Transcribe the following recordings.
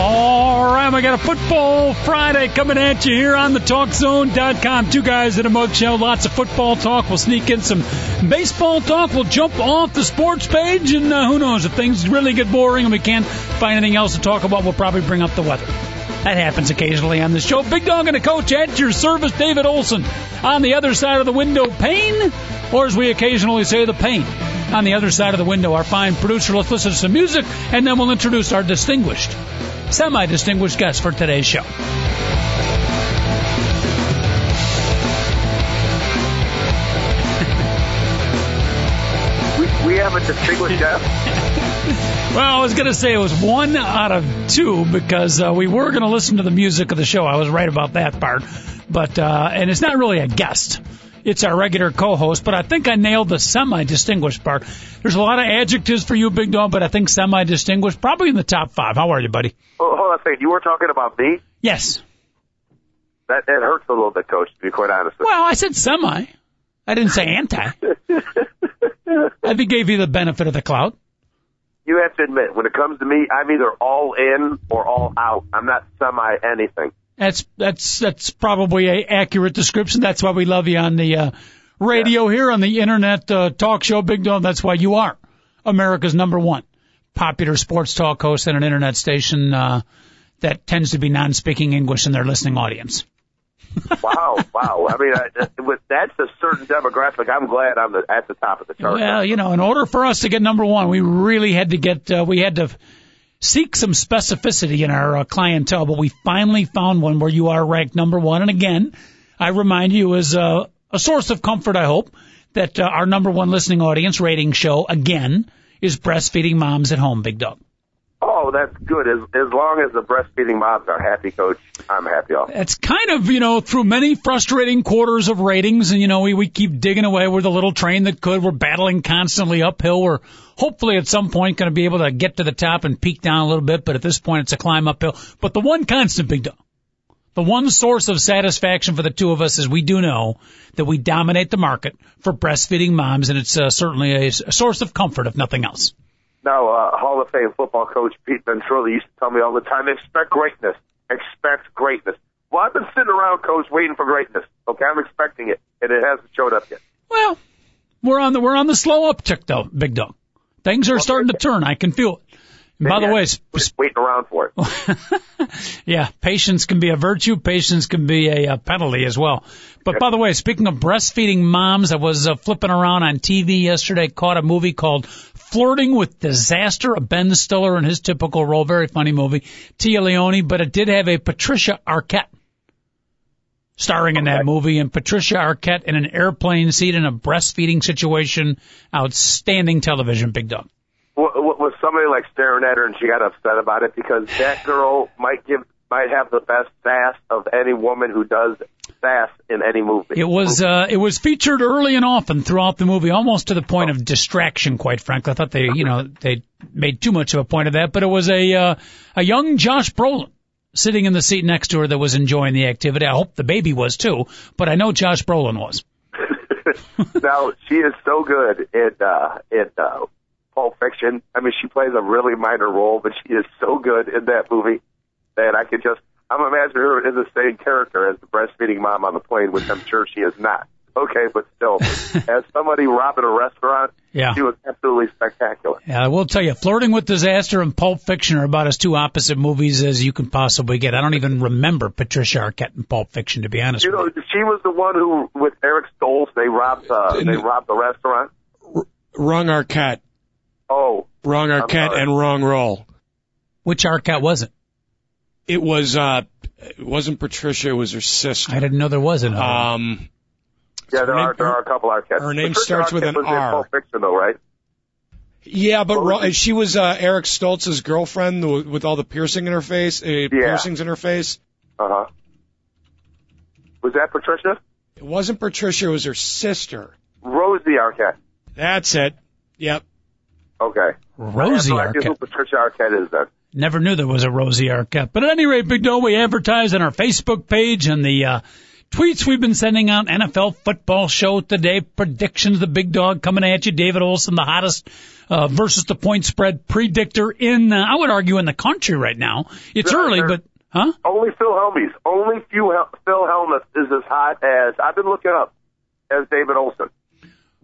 All right, we got a Football Friday coming at you here on the TalkZone.com. 2 Guys and a Mic show. Lots of football talk. We'll sneak in some baseball talk. We'll jump off the sports page, and who knows, if things really get boring and we can't find anything else to talk about, we'll probably bring up the weather. That happens occasionally on this show. Bigg Dogg and the Coach at your service. David Olson on the other side of the window. Pain, or as we occasionally say, the pain. On the other side of the window, our fine producer. Let's listen to some music, and then we'll introduce our distinguished, semi-distinguished guest for today's show. We have a distinguished guest. Well, I was going to say it was one out of two, because we were going to listen to the music of the show. I was right about that part. But and it's not really a guest. It's our regular co-host, but I think I nailed the semi-distinguished part. There's a lot of adjectives for you, Bigg Dogg, but I think semi-distinguished, probably in the top five. How are you, buddy? Oh, hold on a second. You were talking about me? Yes. That hurts a little bit, Coach, to be quite honest with you. Well, I said semi. I didn't say anti. I gave you the benefit of the clout. You have to admit, when it comes to me, I'm either all in or all out. I'm not semi-anything. That's probably an accurate description. That's why we love you on the radio here on the internet talk show, Bigg Dogg. That's why you are America's number one popular sports talk host at an internet station that tends to be non-speaking English in their listening audience. Wow. I mean, that's a certain demographic. I'm glad I'm at the top of the chart. Well, you know, in order for us to get number one, we really had to get seek some specificity in our clientele, but we finally found one where you are ranked number one. And again, I remind you, as a source of comfort, I hope, that our number one listening audience rating show, again, is breastfeeding moms at home, Bigg Dogg. Oh, that's good. As long as the breastfeeding moms are happy, Coach, I'm happy also. It's kind of, you know, through many frustrating quarters of ratings, and, you know, we keep digging away. We're the little train that could. We're battling constantly uphill. We're hopefully at some point going to be able to get to the top and peak down a little bit, but at this point it's a climb uphill. But the one constant, Bigg Dogg, the one source of satisfaction for the two of us is we do know that we dominate the market for breastfeeding moms, and it's certainly a source of comfort, if nothing else. Now, Hall of Fame football coach Pete Ventrella used to tell me all the time, expect greatness. Expect greatness. Well, I've been sitting around, Coach, waiting for greatness. Okay, I'm expecting it, and it hasn't showed up yet. Well, we're on the slow uptick, though, Bigg Dogg. Things are starting to turn. I can feel it. And by the way, waiting around for it. Yeah, patience can be a virtue. Patience can be a penalty as well. But by the way, speaking of breastfeeding moms, I was flipping around on TV yesterday, caught a movie called Flirting with Disaster, a Ben Stiller in his typical role. Very funny movie. Tia Leone, but it did have a Patricia Arquette starring in that movie, and Patricia Arquette in an airplane seat in a breastfeeding situation. Outstanding television, Bigg Dogg. Was somebody like staring at her and she got upset about it? Because that girl might have the best sass of any woman who does sass in any movie. It was featured early and often throughout the movie, almost to the point of distraction, quite frankly. I thought they made too much of a point of that, but it was a young Josh Brolin sitting in the seat next to her that was enjoying the activity. I hope the baby was too, but I know Josh Brolin was. Now, she is so good in Pulp Fiction. I mean, she plays a really minor role, but she is so good in that movie that I'm imagining her as the same character as the breastfeeding mom on the plane, which I'm sure she is not. Okay, but still, as somebody robbing a restaurant, she was absolutely spectacular. Yeah, I will tell you, Flirting with Disaster and Pulp Fiction are about as two opposite movies as you can possibly get. I don't even remember Patricia Arquette in Pulp Fiction, to be honest with you. She was the one who, with Eric Stoltz, they robbed the restaurant. Wrong Arquette. Oh, wrong Arquette and wrong role. Which Arquette was it? It was it wasn't Patricia. It was her sister. I didn't know there was an R. Yeah, there are a couple Arquettes. Her name starts with an R. Pulp Fiction, though, right? Yeah, but she was Eric Stoltz's girlfriend with all the piercings in her face. Uh-huh. Was that Patricia? It wasn't Patricia. It was her sister. Rosie Arquette. That's it. Yep. Okay. Rosie Arquette. I guess who Patricia Arquette is then. Never knew there was a Rosie Arquette. But at any rate, Big Dogg, we advertise on our Facebook page and the tweets we've been sending out. NFL football show today. Predictions, the Big Dogg coming at you. David Olson, the hottest versus the point spread predictor in, I would argue, in the country right now. It's early, but... Huh? Only Phil Hellmuth. Only Phil Hellmuth is as hot as, I've been looking up, as David Olson.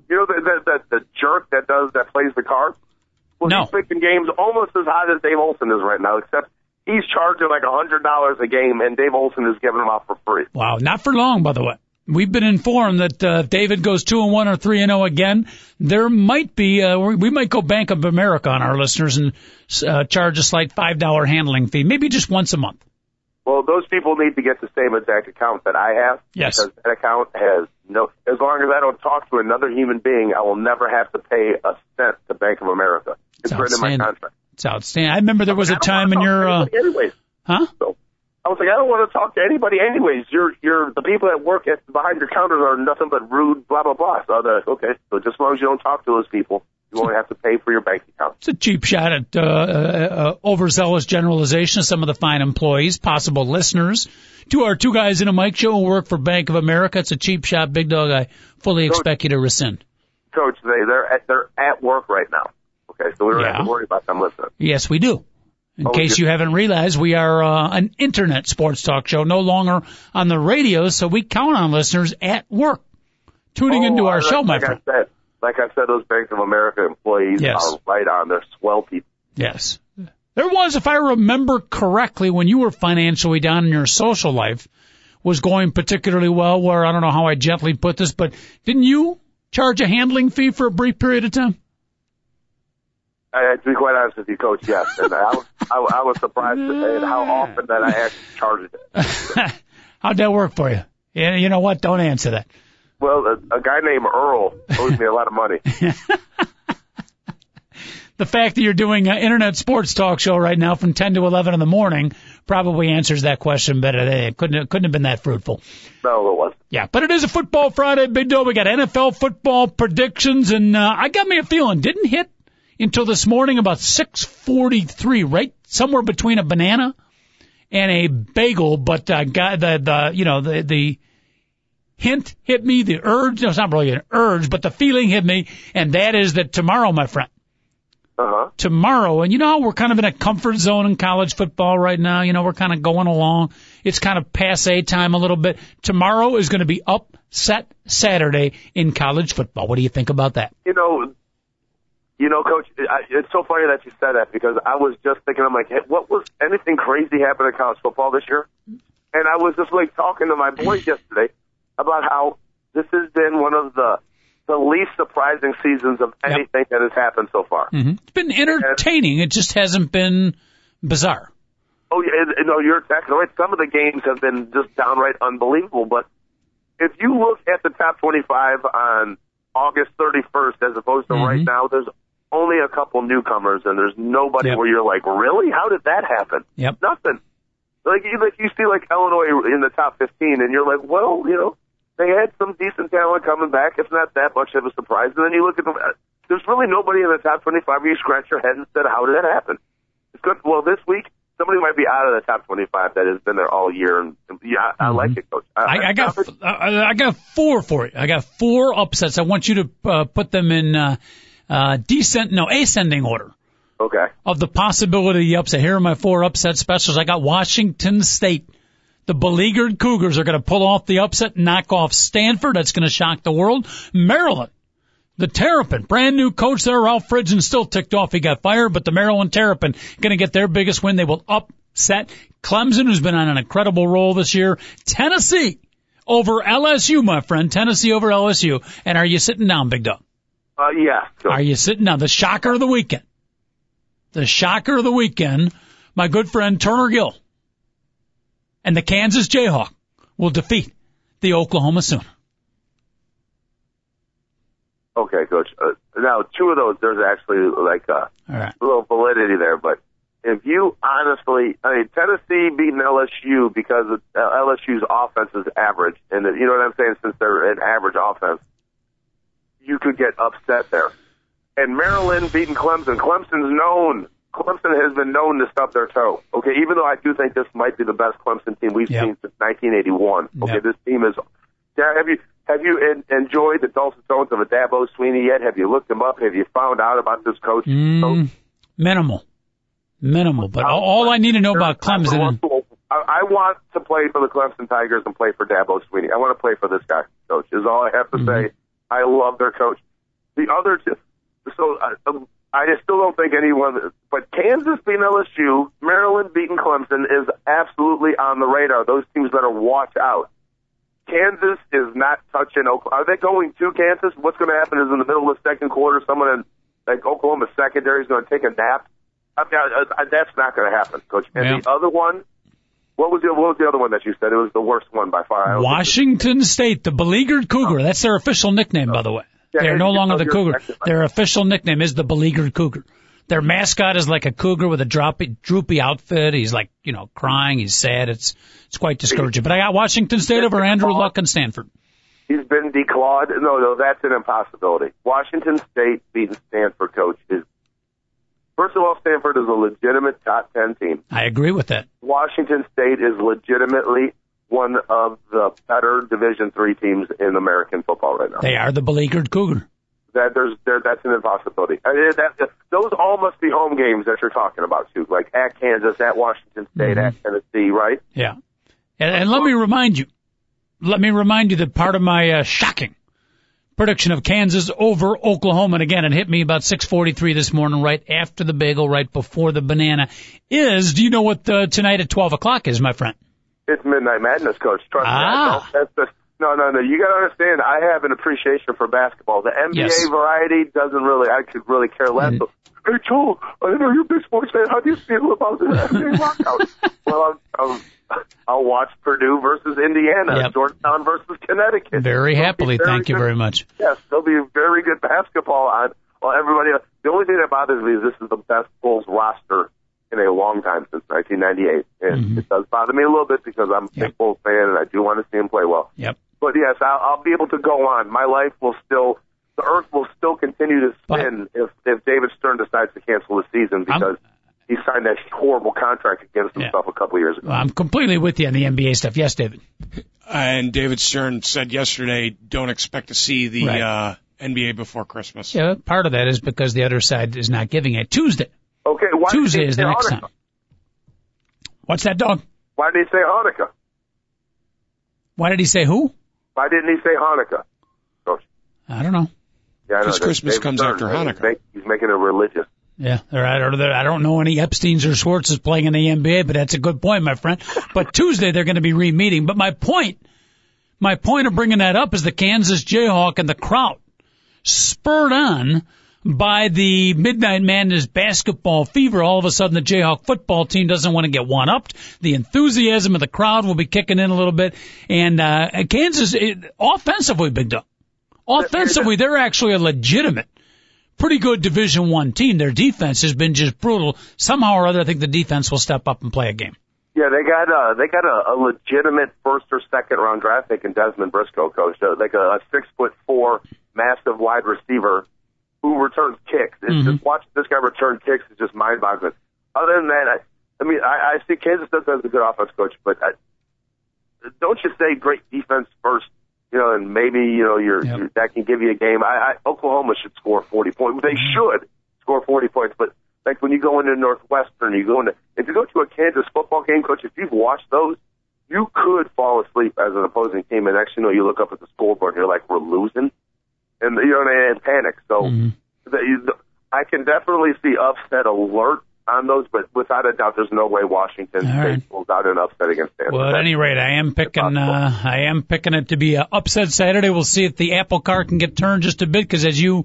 You know the jerk that plays the card? Well, no. He's picking games almost as hot as Dave Olson is right now, except he's charging like $100 a game, and Dave Olson is giving them out for free. Wow, not for long, by the way. We've been informed that if David goes 2-1 or 3-0 again, there might be we might go Bank of America on our listeners and charge a slight $5 handling fee, maybe just once a month. Well, those people need to get the same exact account that I have. Yes. Because that account has no... As long as I don't talk to another human being, I will never have to pay a cent to Bank of America. It's written in my contract. It's outstanding. I remember there was a time in your... Huh? So, I was like, I don't want to talk to anybody anyways. The people that work behind your counters are nothing but rude, blah, blah, blah. So okay, so just as long as you don't talk to those people, you won't have to pay for your bank account. It's a cheap shot at overzealous generalization of some of the fine employees, possible listeners, to our Two Guys in a Mic show who work for Bank of America. It's a cheap shot, Big Dogg. I fully expect you to rescind. Coach, they're at work right now. Okay, so we don't have to worry about them listening. Yes, we do. In case you haven't realized, we are an internet sports talk show, no longer on the radio, so we count on listeners at work tuning into our show, my friend. Like I said, those Bank of America employees are right on. They're swell people. Yes. There was, if I remember correctly, when you were financially down in your social life, was going particularly well where, I don't know how I gently put this, but didn't you charge a handling fee for a brief period of time? To be quite honest with you, Coach, yes. And I was surprised at how often that I actually charged it. How'd that work for you? Yeah, you know what? Don't answer that. Well, a guy named Earl owes me a lot of money. The fact that you're doing an internet sports talk show right now from 10 to 11 in the morning probably answers that question better than it couldn't have been that fruitful. No, it wasn't. Yeah, but it is a Football Friday, Big Dogg. We got NFL football predictions, and I got me a feeling. Didn't hit until this morning about 6:43, right? Somewhere between a banana and a bagel, but the hint hit me, the urge, no, it's not really an urge, but the feeling hit me, and that is that tomorrow, my friend, tomorrow, and you know how we're kind of in a comfort zone in college football right now, you know, we're kind of going along, it's kind of passe time a little bit. Tomorrow is going to be upset Saturday in college football. What do you think about that? You know, Coach, it's so funny that you said that, because I was just thinking, I'm like, hey, what was anything crazy happened in college football this year? And I was just like talking to my boys yesterday about how this has been one of the least surprising seasons of anything that has happened so far. Mm-hmm. It's been entertaining. It just hasn't been bizarre. Oh, yeah, no, you're exactly right. Some of the games have been just downright unbelievable. But if you look at the top 25 on August 31st as opposed to right now, there's only a couple newcomers, and there's nobody where you're like, really? How did that happen? Yep. Nothing. Like you see like Illinois in the top 15, and you're like, well, you know, they had some decent talent coming back. It's not that much of a surprise. And then you look at them, there's really nobody in the top 25 where you scratch your head and said, how did that happen? It's good. Well, this week, somebody might be out of the top 25 that has been there all year. And yeah, I like it, Coach. I got four for you. I got four upsets. I want you to put them in ascending order. Okay. Of the possibility of the upset. Here are my four upset specials. I got Washington State. The beleaguered Cougars are going to pull off the upset, knock off Stanford. That's going to shock the world. Maryland, the Terrapin, brand new coach there, Ralph Fridgen, still ticked off. He got fired, but the Maryland Terrapin going to get their biggest win. They will upset Clemson, who's been on an incredible roll this year. Tennessee over LSU, my friend. Tennessee over LSU. And are you sitting down, Big Dogg? Yeah. Sure. Are you sitting down? The shocker of the weekend. The shocker of the weekend, my good friend Turner Gill and the Kansas Jayhawk will defeat the Oklahoma Sooners. Okay, Coach. Now, two of those, there's actually like a little validity there. But if you honestly, I mean, Tennessee beating LSU because of, LSU's offense is average. And you know what I'm saying? Since they're an average offense, you could get upset there. And Maryland beating Clemson. Clemson has been known to stub their toe. Okay, even though I do think this might be the best Clemson team we've seen since 1981. Okay, this team is. Have you enjoyed the dulcet tones of a Dabo Sweeney yet? Have you looked him up? Have you found out about this coach? Minimal. But all I need to know about Clemson. I want to play for the Clemson Tigers and play for Dabo Sweeney. I want to play for this guy, Coach, is all I have to say. I love their coach. The other two. So I just still don't think anyone. But Kansas beating LSU, Maryland beating Clemson is absolutely on the radar. Those teams better watch out. Kansas is not touching Oklahoma. Are they going to Kansas? What's going to happen is in the middle of the second quarter, someone in like Oklahoma secondary is going to take a nap. That's not going to happen, Coach. And the other one, what was the other one that you said? It was the worst one by far. Washington State, the beleaguered Cougar. That's their official nickname, by the way. Yeah, they're no longer the Cougar. Their official nickname is the beleaguered Cougar. Their mascot is like a cougar with a droopy outfit. He's like, crying. He's sad. It's quite discouraging. But I got Washington State over Andrew Luck and Stanford. He's been declawed. No, that's an impossibility. Washington State beating Stanford, Coach, is first of all, Stanford is a legitimate top 10 team. I agree with that. Washington State is legitimately one of the better Division III teams in American football right now. They are the beleaguered Cougar. That's an impossibility. I mean, those all must be home games that you're talking about, too, like at Kansas, at Washington State, at Tennessee, right? Yeah. And let me remind you that part of my shocking prediction of Kansas over Oklahoma, and again, it hit me about 6:43 this morning, right after the bagel, right before the banana, is, do you know what tonight at 12 o'clock is, my friend? It's Midnight Madness, Coach. Trust me. No. You got to understand, I have an appreciation for basketball. The NBA variety doesn't really, I could really care less. Mm-hmm. Hey, Joel, I know you're a big sports fan. How do you feel about this NBA lockout? Well, I'll watch Purdue versus Indiana, Georgetown versus Connecticut. Very happily. Thank you very much. Yes, there'll be very good basketball on. Well, everybody else. The only thing that bothers me is this is the best Bulls roster in a long time since 1998. And it does bother me a little bit because I'm a big Bulls fan and I do want to see him play well. Yep. But yes, I'll be able to go on. My life will still, the earth will still continue to spin if David Stern decides to cancel the season because he signed that horrible contract against himself a couple years ago. Well, I'm completely with you on the NBA stuff. Yes, David. And David Stern said yesterday, don't expect to see the NBA before Christmas. Yeah, part of that is because the other side is not giving it. Tuesday is the next time. What's that, dog? Why did he say Hanukkah? Why did he say who? Why didn't he say Hanukkah? I don't know. Because Christmas comes after Hanukkah. He's making it religious. Yeah, I don't know any Epsteins or Schwartzes playing in the NBA, but that's a good point, my friend. But Tuesday they're going to be re-meeting. But my point of bringing that up is the Kansas Jayhawk and the crowd spurred on by the Midnight Madness basketball fever. All of a sudden the Jayhawk football team doesn't want to get one-upped. The enthusiasm of the crowd will be kicking in a little bit. And Kansas, offensively, Bigg Dogg. Offensively, they're actually a legitimate, pretty good Division I team. Their defense has been just brutal. Somehow or other, I think the defense will step up and play a game. Yeah, they got a legitimate first or second round draft pick in Desmond Briscoe, Coach. Like a 6'4" massive wide receiver who returns kicks. It's just watching this guy return kicks is just mind-boggling. Other than that, I mean, I see Kansas does have a good offense, Coach, but don't you say great defense first, and maybe, that can give you a game. Oklahoma should score 40 points. They should score 40 points, but like when you go into Northwestern, if you go to a Kansas football game, Coach, if you've watched those, you could fall asleep as an opposing team and actually you look up at the scoreboard and you're like, we're losing. And and panic. So I can definitely see upset alert on those, but without a doubt, there's no way Washington State pulls out an upset against Stanford. Well, at any rate, I am picking it to be an upset Saturday. We'll see if the apple cart can get turned just a bit, because as you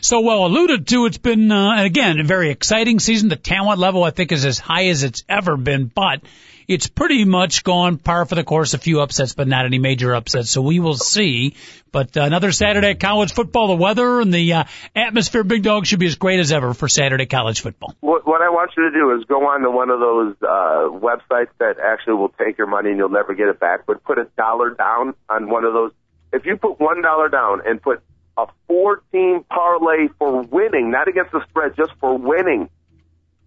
so well alluded to, it's been, again, a very exciting season. The talent level, I think, is as high as it's ever been, but it's pretty much gone par for the course. A few upsets, but not any major upsets. So we will see. But another Saturday at college football. The weather and the atmosphere, Bigg Dogg, should be as great as ever for Saturday college football. What I want you to do is go on to one of those websites that actually will take your money and you'll never get it back, but put $1 down on one of those. If you put $1 down and put a 4-team parlay for winning, not against the spread, just for winning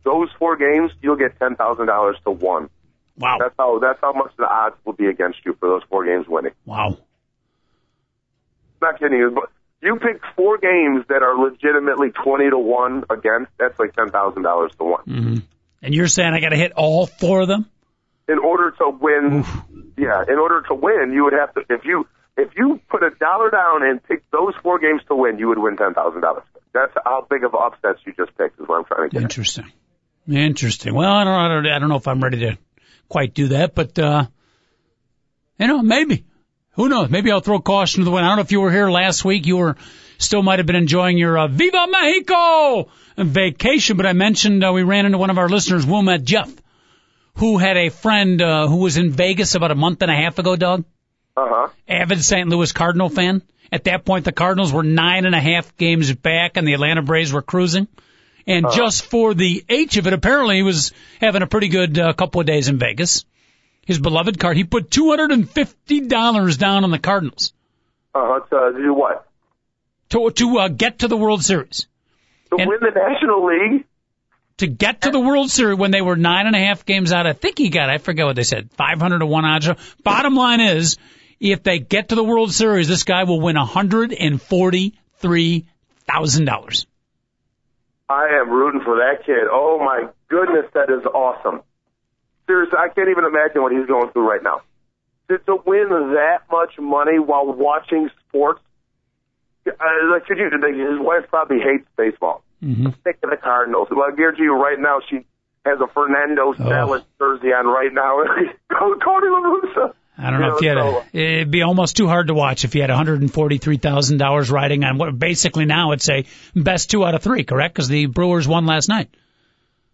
those 4 games, you'll get $10,000 to one. Wow. That's how much the odds will be against you for those 4 games winning. Wow. Not kidding you. But you pick 4 games that are legitimately 20 to 1 against, that's like $10,000 to one. Mm-hmm. And you're saying I got to hit all 4 of them? In order to win, oof. Yeah. In order to win, you would have to, if you put $1 down and pick those 4 games to win, you would win $10,000. That's how big of upsets you just picked is what I'm trying to get. Interesting. Well, I don't know if I'm ready to quite do that, but maybe, who knows, maybe I'll throw caution to the wind. I don't know if you were here last week, you were still might have been enjoying your Viva Mexico vacation, but I mentioned we ran into one of our listeners, Wilmette Jeff, who had a friend who was in Vegas about a month and a half ago, Doug. Uh-huh. Avid St. Louis Cardinal fan. At that point, the Cardinals were 9.5 games back and the Atlanta Braves were cruising. And just for the H of it, apparently he was having a pretty good couple of days in Vegas. His beloved card, he put $250 down on the Cardinals. To do what? To get to the World Series. To win the National League? To get to the World Series when they were 9.5 games out. I think he got, I forget what they said, 500 to 1 odds. Bottom line is, if they get to the World Series, this guy will win $143,000. I am rooting for that kid. Oh, my goodness, that is awesome. Seriously, I can't even imagine what he's going through right now. To win that much money while watching sports, like you do, his wife probably hates baseball. Mm-hmm. I'm sick of the Cardinals. Well, I guarantee you right now she has a Fernando salad jersey on right now. Tony La Russa. I don't know if you had it'd be almost too hard to watch if you had $143,000 riding on what basically now it's a best 2 out of 3, correct? Because the Brewers won last night.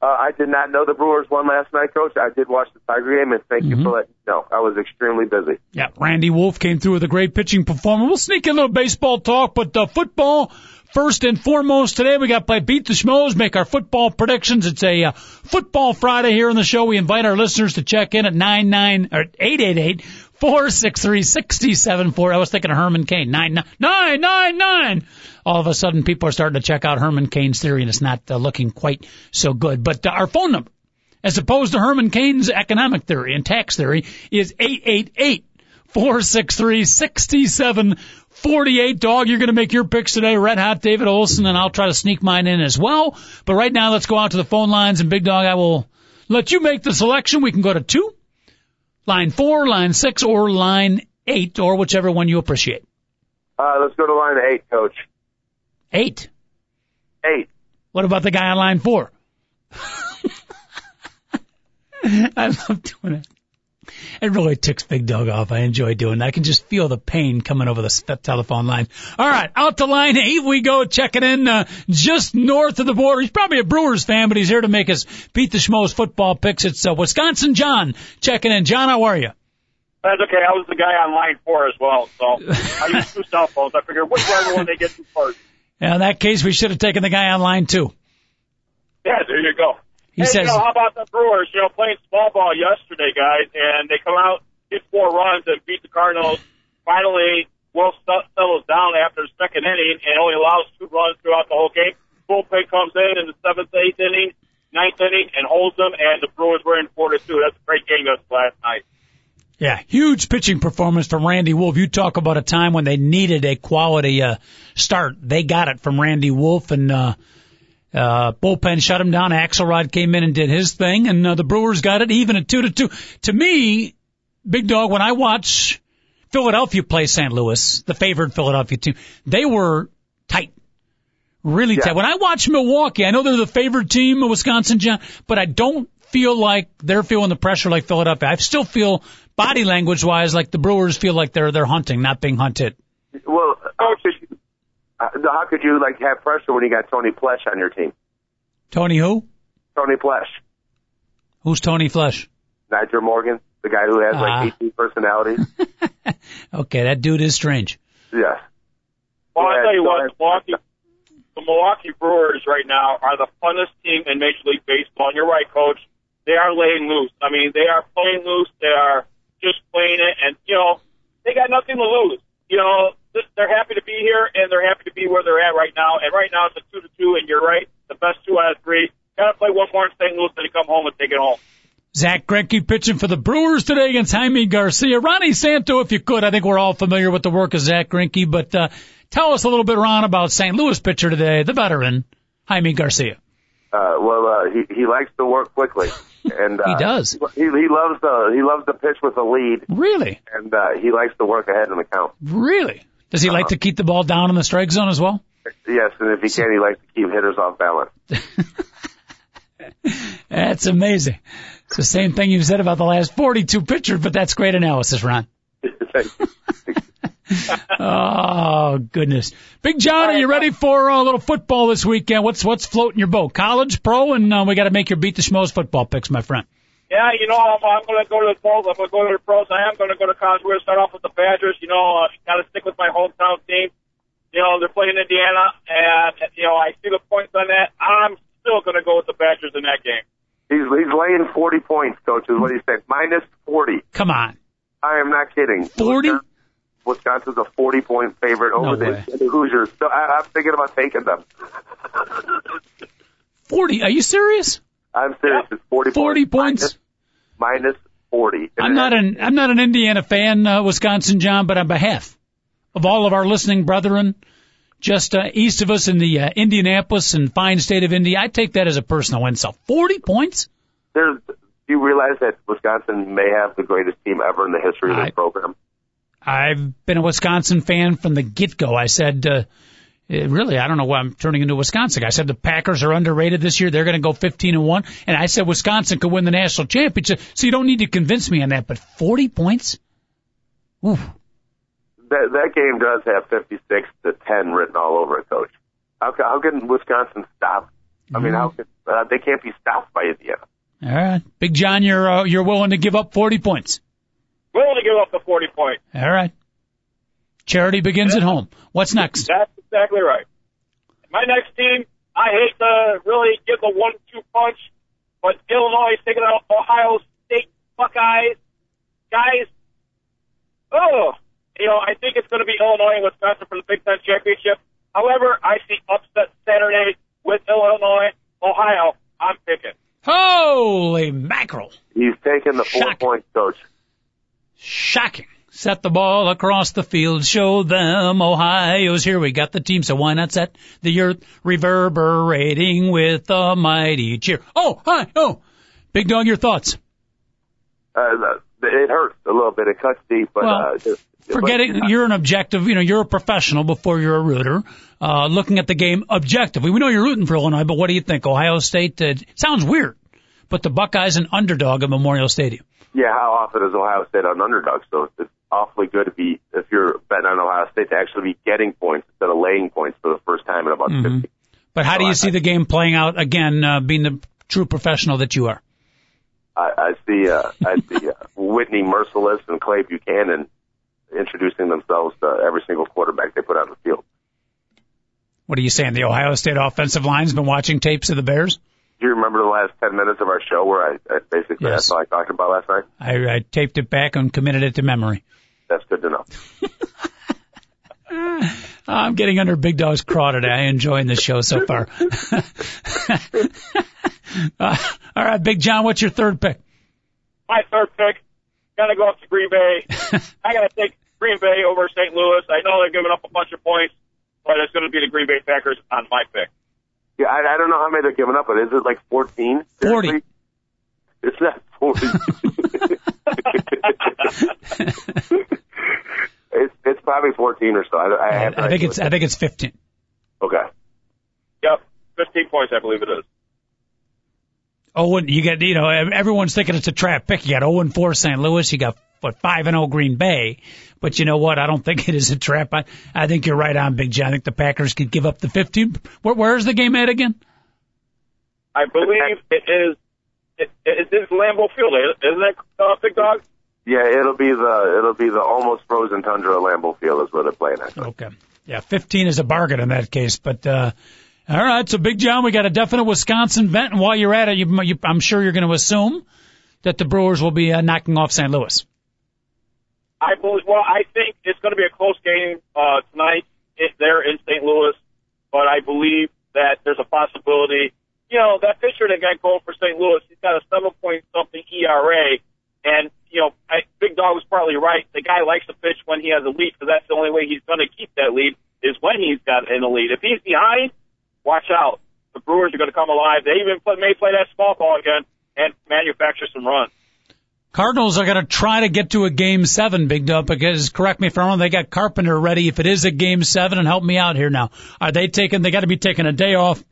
I did not know the Brewers won last night, Coach. I did watch the Tiger game, and thank you for letting me know. I was extremely busy. Yeah, Randy Wolf came through with a great pitching performance. We'll sneak in a little baseball talk, but football first and foremost today. We got to play Beat the Schmoes, make our football predictions. It's a Football Friday here on the show. We invite our listeners to check in at 888-463-6740. I was thinking of Herman Cain. 999. All of a sudden, people are starting to check out Herman Cain's theory, and it's not looking quite so good. But our phone number, as opposed to Herman Cain's economic theory and tax theory, is 888-463-6748. Dog, you're going to make your picks today. Red Hot David Olson, and I'll try to sneak mine in as well. But right now, let's go out to the phone lines, and Bigg Dogg, I will let you make the selection. We can go to 2, line 4, line 6, or line 8, or whichever one you appreciate. Let's go to line 8, Coach. 8? 8. What about the guy on line 4? I love doing it. It really ticks Bigg Dogg off. I enjoy doing that. I can just feel the pain coming over the telephone line. All right, out to line 8 we go, checking in just north of the border. He's probably a Brewers fan, but he's here to make us Beat the Schmoes football picks. It's Wisconsin John checking in. John, how are you? That's okay. I was the guy on line 4 as well, so I used 2 cell phones. I figured whichever one they get to first. Yeah, in that case, we should have taken the guy on line 2. Yeah, there you go. He says, how about the Brewers? Playing small ball yesterday, guys, and they come out, hit 4 runs and beat the Cardinals. Finally, Wolf settles down after the second inning and only allows 2 runs throughout the whole game. Bullpen comes in the 7th, 8th inning, 9th inning, and holds them, and the Brewers were in 4-2. That's a great game last night. Yeah, huge pitching performance from Randy Wolf. You talk about a time when they needed a quality start. They got it from Randy Wolf, and bullpen shut him down. Axelrod came in and did his thing, and the Brewers got it even at 2-2. To me, Bigg Dogg, when I watch Philadelphia play St. Louis, the favored Philadelphia team, they were tight. Really tight. When I watch Milwaukee, I know they're the favored team of Wisconsin, John, but I don't feel like they're feeling the pressure like Philadelphia. I still feel body language wise like the Brewers feel like they're hunting, not being hunted. Well, How could you like have pressure when you got Tony Plush on your team? Tony who? Tony Plush. Who's Tony Plush? Nigel Morgan, the guy who has like 18 personalities. Okay, that dude is strange. Yes. Well, I'll tell you what, the Milwaukee Brewers right now are the funnest team in Major League Baseball. And you're right, Coach. They are laying loose. I mean, they are playing loose. They are just playing it. And, you know, they got nothing to lose. You know, they're happy to be here, and they're happy to be where they're at right now. And right now it's a 2-2, and you're right, the best 2 out of 3. Got to play one more in St. Louis, and they come home and take it home. Zach Greinke pitching for the Brewers today against Jaime Garcia. Ronnie Santo, if you could, I think we're all familiar with the work of Zach Greinke, but tell us a little bit, Ron, about St. Louis pitcher today, the veteran, Jaime Garcia. He likes to work quickly, and he does. He loves to pitch with a lead. Really? And he likes to work ahead in the count. Really? Does he like to keep the ball down in the strike zone as well? Yes, and if he can, he likes to keep hitters off balance. That's amazing. It's the same thing you've said about the last 42 pitchers, but that's great analysis, Ron. Thank you. Oh, goodness. Big John, are you ready for a little football this weekend? What's floating your boat? College, pro, and we got to make your Beat the Schmoes football picks, my friend. Yeah, you know, I'm going to go to the pros. I'm going to go to the pros. I am going to go to college. We're going to start off with the Badgers. You know, got to stick with my hometown team. You know, they're playing Indiana, and, you know, I see the points on that. I'm still going to go with the Badgers in that game. He's laying 40 points, Coach, is what he said. Minus 40. Come on. I am not kidding. 40? Wisconsin's a 40-point favorite over the Hoosiers. So I'm thinking about taking them. 40? Are you serious? I'm serious. It's 40 points. 40 points? Minus 40. I'm not an Indiana fan, Wisconsin John, but on behalf of all of our listening brethren, just east of us in the Indianapolis and fine state of Indy, I take that as a personal insult. 40 points? Do you realize that Wisconsin may have the greatest team ever in the history of this program? I've been a Wisconsin fan from the get-go. I said, really, I don't know why I'm turning into a Wisconsin guy. I said the Packers are underrated this year. They're going to go 15-1. And I said Wisconsin could win the national championship. So you don't need to convince me on that. But 40 points? Oof. That game does have 56-10 written all over it, Coach. How can Wisconsin stop? I mean, how can, they can't be stopped by Indiana. All right. Big John, you're willing to give up 40 points. Willing to give up the 40 points. All right. Charity begins at home. What's next? That's exactly right. My next team, I hate to really give the 1-2 punch, but Illinois is taking out Ohio State Buckeyes. Guys, you know, I think it's going to be Illinois and Wisconsin for the Big Ten Championship. However, I see upset Saturday with Illinois, Ohio. I'm picking. Holy mackerel. He's taking the 4-point, Coach. Shocking. Set the ball across the field. Show them Ohio's here. We got the team, so why not set the earth reverberating with a mighty cheer? Oh, hi, oh. Big Dog, your thoughts? It hurts a little bit. It cuts deep, but... You're an objective. You know, you're a professional before you're a rooter. Looking at the game objectively. We know you're rooting for Illinois, but what do you think? Ohio State, sounds weird, but the Buckeyes an underdog at Memorial Stadium. Yeah, how often is Ohio State an underdog? So it's awfully good to be, if you're betting on Ohio State, to actually be getting points instead of laying points for the first time in about 50. But how do you see the game playing out, again, being the true professional that you are? I see Whitney Merciless and Clay Buchanan introducing themselves to every single quarterback they put on the field. What are you saying? The Ohio State offensive line's been watching tapes of the Bears? Do you remember the last 10 minutes of our show where I basically, that's all I talked about last night? I taped it back and committed it to memory. That's good to know. I'm getting under Big Dog's craw today. I'm enjoying the show so far. All right, Big John, what's your third pick? My third pick, got to go up to Green Bay. I got to take Green Bay over St. Louis. I know they're giving up a bunch of points, but it's going to be the Green Bay Packers on my pick. Yeah, I don't know how many they're giving up, but is it like 14? 40. It's not 40. it's probably 14 or so. I think it's 15. Okay. Yep, 15 points, I believe it is. You got, you know, everyone's thinking it's a trap pick. You got 0-4 St. Louis. You got 5-0 Green Bay. But you know what? I don't think it is a trap. I think you're right on, Big John. I think the Packers could give up the 15. Where is the game at again? I believe it is Lambeau Field, isn't it, Big Dog? Yeah, it'll be the almost frozen tundra of Lambeau Field is where they're playing at. Okay. Yeah, 15 is a bargain in that case, but. All right, so Big John, we got a definite Wisconsin vent, and while you're at it, I'm sure you're going to assume that the Brewers will be knocking off St. Louis. I think it's going to be a close game tonight if they're in St. Louis, but I believe that there's a possibility. You know, that pitcher that got going for St. Louis, he's got a 7-point-something ERA, and, you know, Big Dog was probably right. The guy likes to pitch when he has a lead, because that's the only way he's going to keep that lead is when he's got in the lead. If he's behind, watch out. The Brewers are going to come alive. They even may play that small ball again and manufacture some runs. Cardinals are going to try to get to a Game 7, Big Dog, because, correct me if I'm wrong, they got Carpenter ready if it is a Game 7, and help me out here now. They got to be taking a day off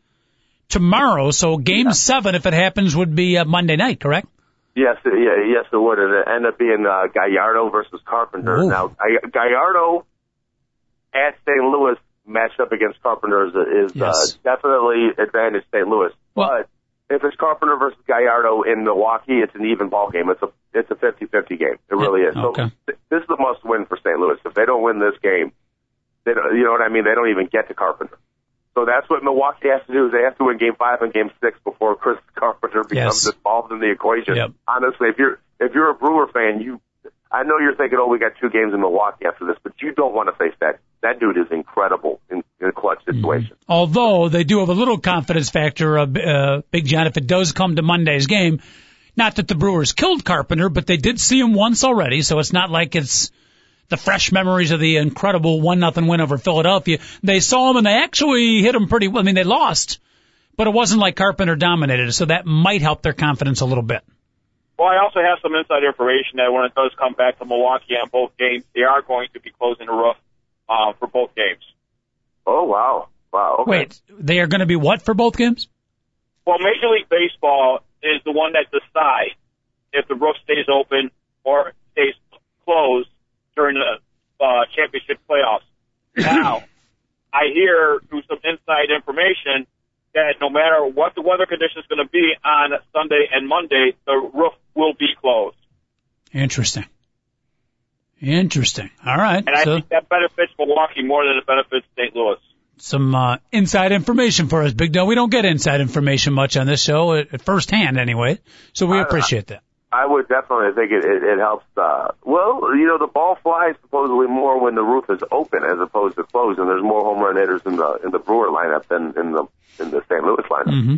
tomorrow, so Game 7, if it happens, would be Monday night, correct? Yes, it would. It ended up being Gallardo versus Carpenter. Ooh. Now, Gallardo at St. Louis matched up against Carpenter is definitely advantage St. Louis. Well, but if it's Carpenter versus Gallardo in Milwaukee, it's an even ball game. It's a 50-50 game. It really is. Okay. So this is a must win for St. Louis. If they don't win this game, they don't, you know what I mean? They don't even get to Carpenter. So that's what Milwaukee has to do, is they have to win Game 5 and Game 6 before Chris Carpenter becomes involved in the equation. Yep. Honestly, if you're a Brewer fan, I know you're thinking, we got two games in Milwaukee after this, but you don't want to face that. That dude is incredible in a clutch situation. Mm-hmm. Although they do have a little confidence factor, Big John, if it does come to Monday's game. Not that the Brewers killed Carpenter, but they did see him once already, so it's not like it's the fresh memories of the incredible 1-0 win over Philadelphia. They saw him, and they actually hit him pretty well. I mean, they lost, but it wasn't like Carpenter dominated, so that might help their confidence a little bit. Well, I also have some inside information that when it does come back to Milwaukee on both games, they are going to be closing the roof for both games. Oh, wow. Wow. Okay. Wait, they are going to be what for both games? Well, Major League Baseball is the one that decides if the roof stays open or stays closed during the championship playoffs. Now, I hear through some inside information that no matter what the weather condition is going to be on Sunday and Monday, the roof will be closed. Interesting. All right. And I think that benefits Milwaukee more than it benefits St. Louis. Some inside information for us, Big Dog. We don't get inside information much on this show, firsthand anyway, so we appreciate that. I would definitely think it helps. The ball flies supposedly more when the roof is open as opposed to closed, and there's more home run hitters in the Brewer lineup than in the St. Louis lineup. Mm-hmm.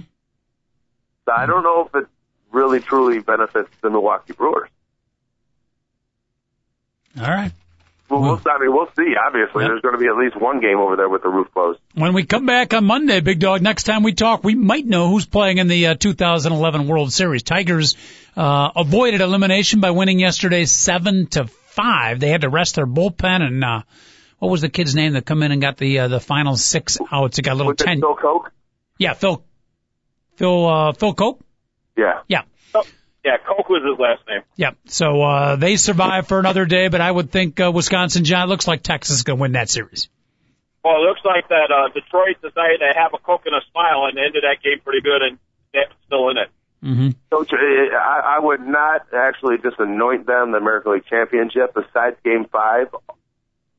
So I don't know if it really truly benefits the Milwaukee Brewers. All right. We'll see, obviously. Yep. There's going to be at least one game over there with the roof closed. When we come back on Monday, Big Dog, next time we talk, we might know who's playing in the 2011 World Series. Tigers avoided elimination by winning yesterday 7-5. They had to rest their bullpen, and what was the kid's name that come in and got the final 6 outs? It got a little tension. Phil Coke? Yeah, Phil Coke? Yeah. Yeah, Coke was his last name. Yeah, so they survive for another day, but I would think Wisconsin John, looks like Texas is going to win that series. Well, it looks like that Detroit decided to have a Coke and a smile and ended that game pretty good, and they're still in it. Mm-hmm. Coach, I would not actually just anoint them the American League Championship. Besides Game 5,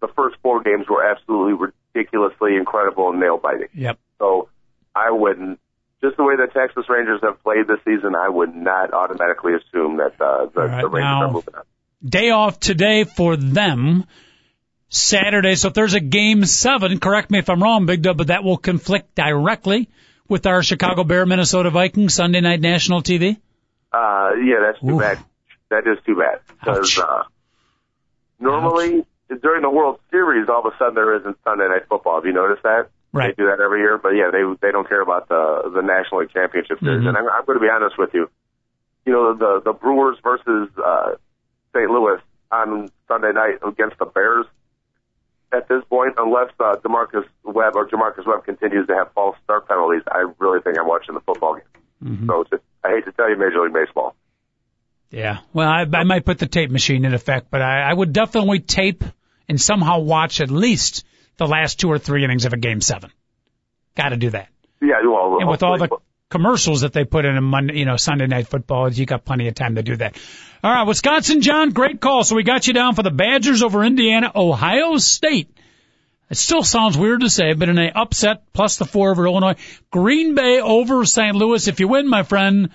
the first 4 games were absolutely ridiculously incredible and nail-biting. Yep. So I wouldn't. Just the way the Texas Rangers have played this season, I would not automatically assume that the Rangers are moving on. Day off today for them, Saturday. So if there's a Game 7, correct me if I'm wrong, Big Dub, but that will conflict directly with our Chicago Bear-Minnesota Vikings Sunday night national TV? Yeah, that's too bad. That is too bad. Because normally, during the World Series, all of a sudden there isn't Sunday night football. Have you noticed that? Right. They do that every year, but yeah, they don't care about the National League Championship Series. Mm-hmm. And I'm going to be honest with you. You know, the Brewers versus St. Louis on Sunday night against the Bears at this point, unless Jamarcus Webb continues to have false start penalties, I really think I'm watching the football game. Mm-hmm. So just, I hate to tell you, Major League Baseball. Yeah. Well, I might put the tape machine in effect, but I would definitely tape and somehow watch at least the last 2 or 3 innings of a Game 7. Got to do that. Yeah. Well, and with all the commercials that they put in a Monday, you know, Sunday Night Football, you got plenty of time to do that. All right, Wisconsin John, great call. So we got you down for the Badgers over Indiana, Ohio State. It still sounds weird to say, but in an upset, plus the 4 over Illinois, Green Bay over St. Louis. If you win, my friend,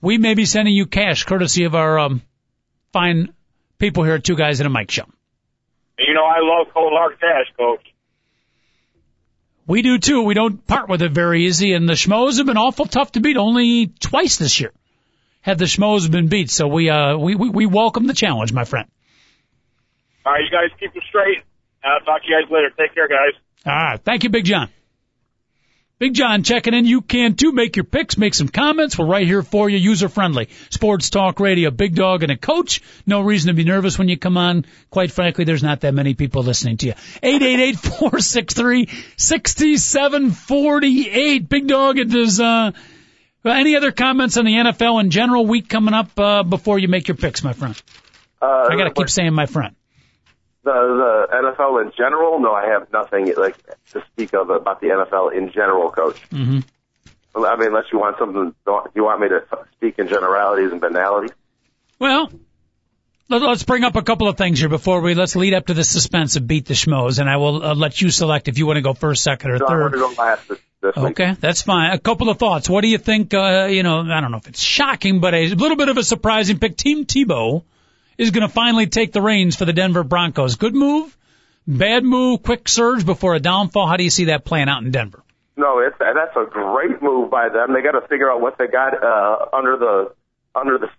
we may be sending you cash, courtesy of our fine people here at Two Guys and a Mic Show. You know, I love cold hard cash, Coach. We do, too. We don't part with it very easy, and the Schmoes have been awful tough to beat. Only twice this year have the Schmoes been beat, so we welcome the challenge, my friend. All right, you guys keep it straight. I'll talk to you guys later. Take care, guys. All right. Thank you, Big John. Big John checking in. You can, too. Make your picks. Make some comments. We're right here for you. User-friendly. Sports Talk Radio. Big Dog and a Coach. No reason to be nervous when you come on. Quite frankly, there's not that many people listening to you. 888-463-6748. Big Dog, it is, any other comments on the NFL in general week coming up, before you make your picks, my friend? I gotta keep saying my friend. The NFL in general? No, I have nothing like to speak of about the NFL in general, Coach. Mm-hmm. I mean, unless you want something, you want me to speak in generalities and banalities. Well, let's bring up a couple of things here before we let's lead up to the suspense of Beat the Schmoes, and I will let you select if you want to go first, second, or third. I want to go last this week. Okay, that's fine. A couple of thoughts. What do you think? You know, I don't know if it's shocking, but a little bit of a surprising pick. Team Tebow is going to finally take the reins for the Denver Broncos. Good move, bad move, quick surge before a downfall. How do you see that playing out in Denver? No, that's a great move by them. They got to figure out what they got under the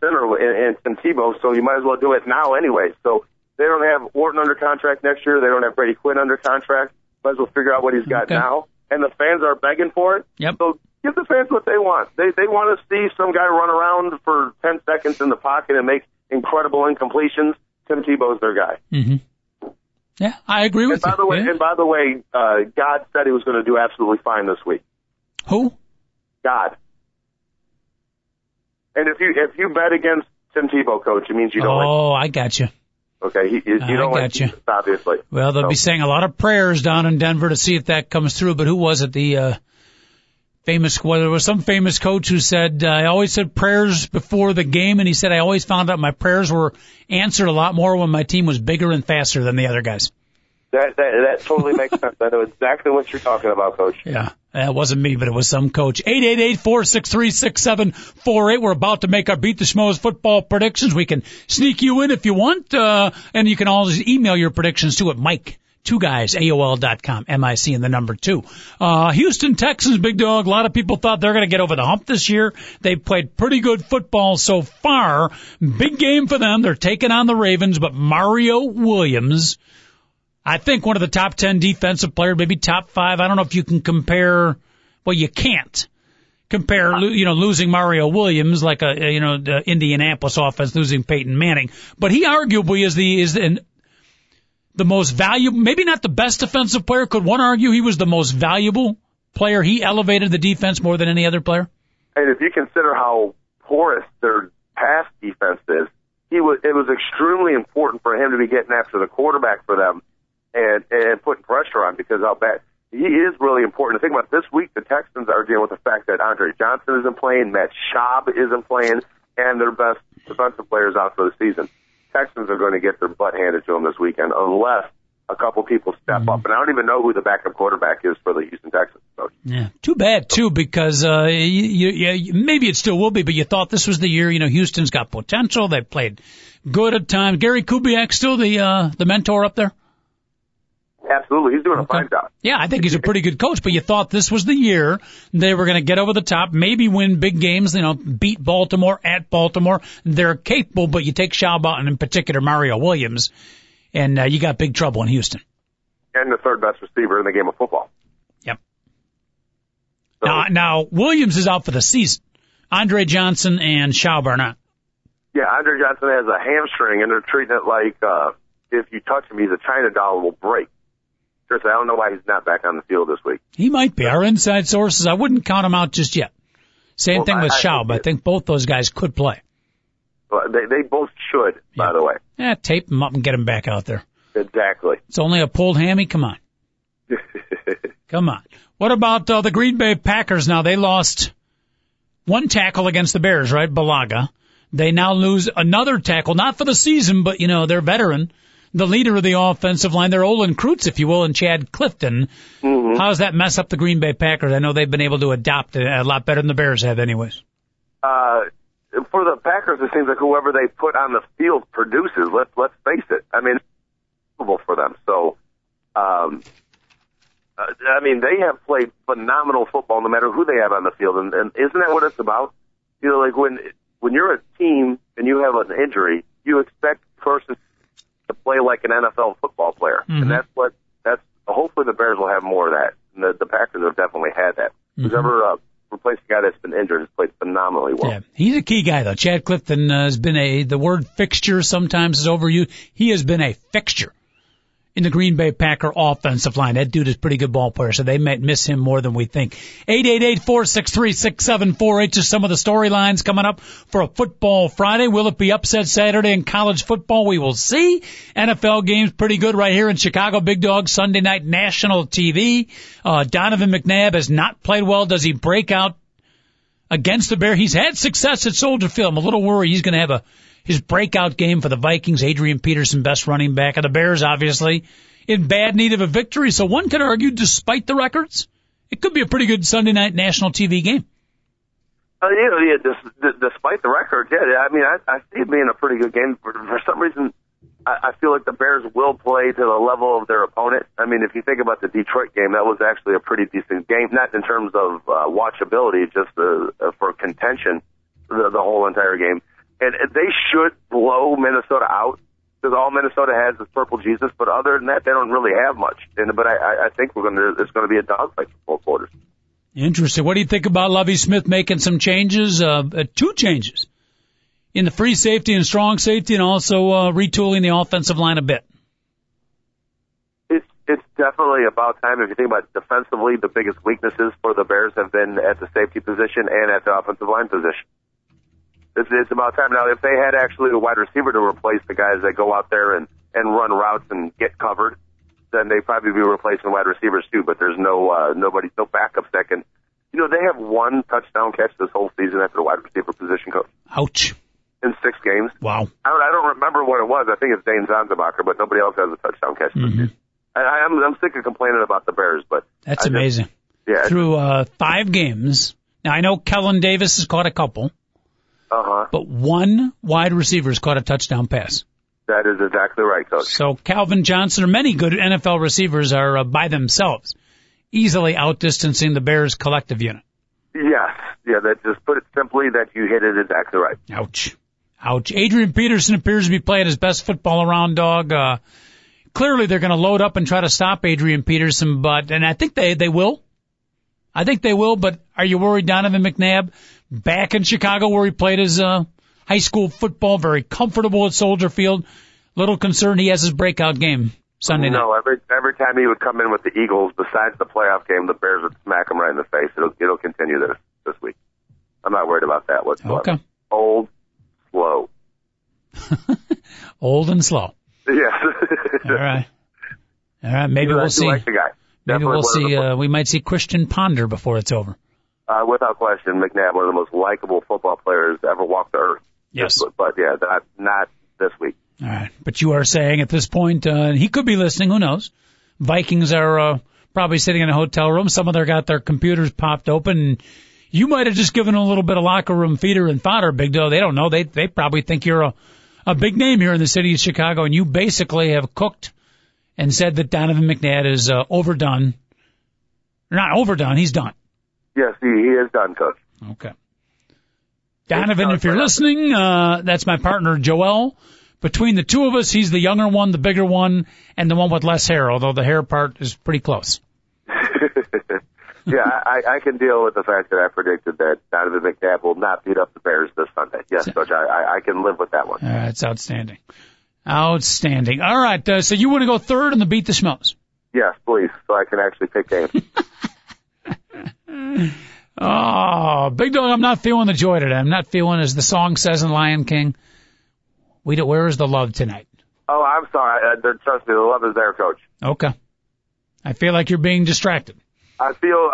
center in Tebow, so you might as well do it now anyway. So they don't have Orton under contract next year. They don't have Brady Quinn under contract. Might as well figure out what he's got now. And the fans are begging for it. Yep. So give the fans what they want. They want to see some guy run around for 10 seconds in the pocket and make incredible incompletions. Tim Tebow's their guy. Mm-hmm. Yeah, I agree with you. And by the way, God said he was going to do absolutely fine this week. Who? God. And if you bet against Tim Tebow, Coach, it means you don't win. Oh, I got you. Okay, you don't win, obviously. Well, they'll be saying a lot of prayers down in Denver to see if that comes through. But who was it? The there was some famous coach who said, I always said prayers before the game, and he said, I always found out my prayers were answered a lot more when my team was bigger and faster than the other guys. That totally makes sense. I know exactly what you're talking about, Coach. Yeah, that wasn't me, but it was some coach. 888-463-6748. We're about to make our Beat the Schmoes football predictions. We can sneak you in if you want, and you can always email your predictions to it, Mike. 2 guys, AOL.com, MIC and the number 2. Houston Texans, Big Dog, a lot of people thought they're going to get over the hump this year. They played pretty good football so far. Big game for them. They're taking on the Ravens, but Mario Williams, I think one of the top 10 defensive players, maybe top 5. I don't know if you can compare, well, you can't compare, you know, losing Mario Williams like a, you know, the Indianapolis offense losing Peyton Manning, but he arguably is the most valuable, maybe not the best defensive player. Could one argue he was the most valuable player? He elevated the defense more than any other player. And if you consider how porous their pass defense is, it was extremely important for him to be getting after the quarterback for them and putting pressure on, because I'll bet he is really important. Think about this week, the Texans are dealing with the fact that Andre Johnson isn't playing, Matt Schaub isn't playing, and their best defensive players out for the season. Texans are going to get their butt handed to them this weekend unless a couple people step up. And I don't even know who the backup quarterback is for the Houston Texans. So. Yeah, too bad, too, because maybe it still will be, but you thought this was the year. You know, Houston's got potential. They played good at times. Gary Kubiak still the mentor up there? Absolutely. He's doing a fine job. Yeah, I think he's a pretty good coach, but you thought this was the year they were going to get over the top, maybe win big games, you know, beat Baltimore at Baltimore. They're capable, but you take Schaub out, and in particular Mario Williams, and you got big trouble in Houston. And the third best receiver in the game of football. Yep. So. Now, Williams is out for the season. Andre Johnson and Schaub are not. Yeah, Andre Johnson has a hamstring, and they're treating it like if you touch him, he's a China doll and will break. Chris, I don't know why he's not back on the field this week. He might be. Our inside sources, I wouldn't count him out just yet. Same thing with Schaub. I think both those guys could play. They both should, by the way. Yeah, tape them up and get them back out there. Exactly. It's only a pulled hammy. Come on. Come on. What about the Green Bay Packers now? They lost one tackle against the Bears, right? Balaga. They now lose another tackle, not for the season, but, you know, they're veteran. The leader of the offensive line, they're Olin Krutz, if you will, and Chad Clifton. Mm-hmm. How does that mess up the Green Bay Packers? I know they've been able to adopt it a lot better than the Bears have anyways. For the Packers, it seems like whoever they put on the field produces. Let's face it. I mean, it's for them. So, I mean, they have played phenomenal football no matter who they have on the field. And isn't that what it's about? You know, like when you're a team and you have an injury, you expect the person to play like an NFL football player. Mm-hmm. And that's hopefully the Bears will have more of that. And the Packers have definitely had that. Mm-hmm. Who's ever replaced a guy that's been injured has played phenomenally well. Yeah, he's a key guy, though. Chad Clifton has been the word fixture sometimes is overused. He has been a fixture in the Green Bay Packer offensive line. That dude is a pretty good ball player, so they might miss him more than we think. 888-463-6748 is some of the storylines coming up for a Football Friday. Will it be upset Saturday in college football? We will see. NFL games pretty good right here in Chicago. Bigg Dogg Sunday night national TV. Donovan McNabb has not played well. Does he break out against the Bears? He's had success at Soldier Field. I'm a little worried he's going to have his breakout game for the Vikings. Adrian Peterson, best running back of the Bears, obviously, in bad need of a victory. So one could argue, despite the records, it could be a pretty good Sunday night national TV game. Despite the records, yeah. I mean, I see it being a pretty good game. For some reason, I feel like the Bears will play to the level of their opponent. I mean, if you think about the Detroit game, that was actually a pretty decent game, not in terms of watchability, just for contention, the whole entire game. And they should blow Minnesota out because all Minnesota has is Purple Jesus. But other than that, they don't really have much. But I think it's going to be a dogfight for four quarters. Interesting. What do you think about Lovie Smith making some changes? Two changes in the free safety and strong safety, and also retooling the offensive line a bit. It's definitely about time. If you think about defensively, the biggest weaknesses for the Bears have been at the safety position and at the offensive line position. It's about time. Now, if they had actually a wide receiver to replace the guys that go out there and run routes and get covered, then they'd probably be replacing wide receivers too. But there's no backup second. You know, they have one touchdown catch this whole season after the wide receiver position coach. Ouch. In 6 games. Wow. I don't remember what it was. I think it's Dane Zanzenbacher, but nobody else has a touchdown catch. Mm-hmm. I'm sick of complaining about the Bears, but that's amazing. Yeah. Through 5 games. Now, I know Kellen Davis has caught a couple. Uh-huh. But one wide receiver has caught a touchdown pass. That is exactly right, Coach. So Calvin Johnson or many good NFL receivers are by themselves, easily outdistancing the Bears' collective unit. Yes. Yeah, that just put it simply that you hit it exactly right. Ouch. Adrian Peterson appears to be playing his best football around, dog. Clearly they're going to load up and try to stop Adrian Peterson, and I think they will. But are you worried Donovan McNabb back in Chicago where he played his high school football, very comfortable at Soldier Field? Little concerned he has his breakout game Sunday night. No, every time he would come in with the Eagles, besides the playoff game, the Bears would smack him right in the face. It'll continue this week. I'm not worried about that whatsoever. Okay. Old, slow. Old and slow. Yes. All right. Maybe we'll see. Like the guy. Maybe we'll see. We might see Christian Ponder before it's over. Without question, McNabb, one of the most likable football players to ever walk the earth. Yes. But yeah, not this week. All right. But you are saying at this point, he could be listening. Who knows? Vikings are probably sitting in a hotel room. Some of them got their computers popped open. You might have just given a little bit of locker room feeder and fodder, Bigg Dogg. They don't know. They probably think you're a big name here in the city of Chicago, and you basically have cooked and said that Donovan McNabb is overdone. Not overdone. He's done. Yes, he is done, Coach. Okay. Donovan, if you're listening, that's my partner, Joel. Between the two of us, he's the younger one, the bigger one, and the one with less hair, although the hair part is pretty close. Yeah, I can deal with the fact that I predicted that Donovan McNabb will not beat up the Bears this Sunday. Yes, Coach, I can live with that one. That's outstanding. All right, so you want to go third in the Beat the Schmelz? Yes, please, so I can actually pick games. Oh, Oh, Bigg Dogg, I'm not feeling the joy today. I'm not feeling, as the song says in Lion King, where is the love tonight? Oh, I'm sorry. Trust me, the love is there, Coach. Okay. I feel like you're being distracted. I feel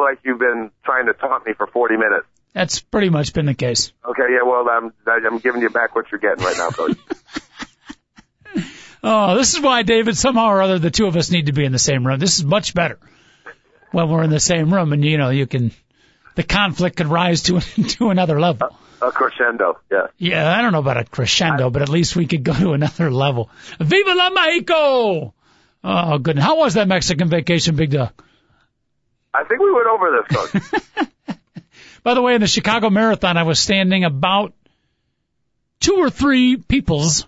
like you've been trying to taunt me for 40 minutes. That's pretty much been the case. Okay, yeah, well, I'm giving you back what you're getting right now, Coach. Oh, this is why, David, somehow or other, the two of us need to be in the same room. This is much better when we're in the same room, and, you can... The conflict could rise to another level. A crescendo, yeah. Yeah, I don't know about a crescendo, but at least we could go to another level. Viva la Mexico! Oh, goodness. How was that Mexican vacation, Bigg Dogg? I think we went over this, Coach. By the way, in the Chicago Marathon, I was standing about 2 or 3 peoples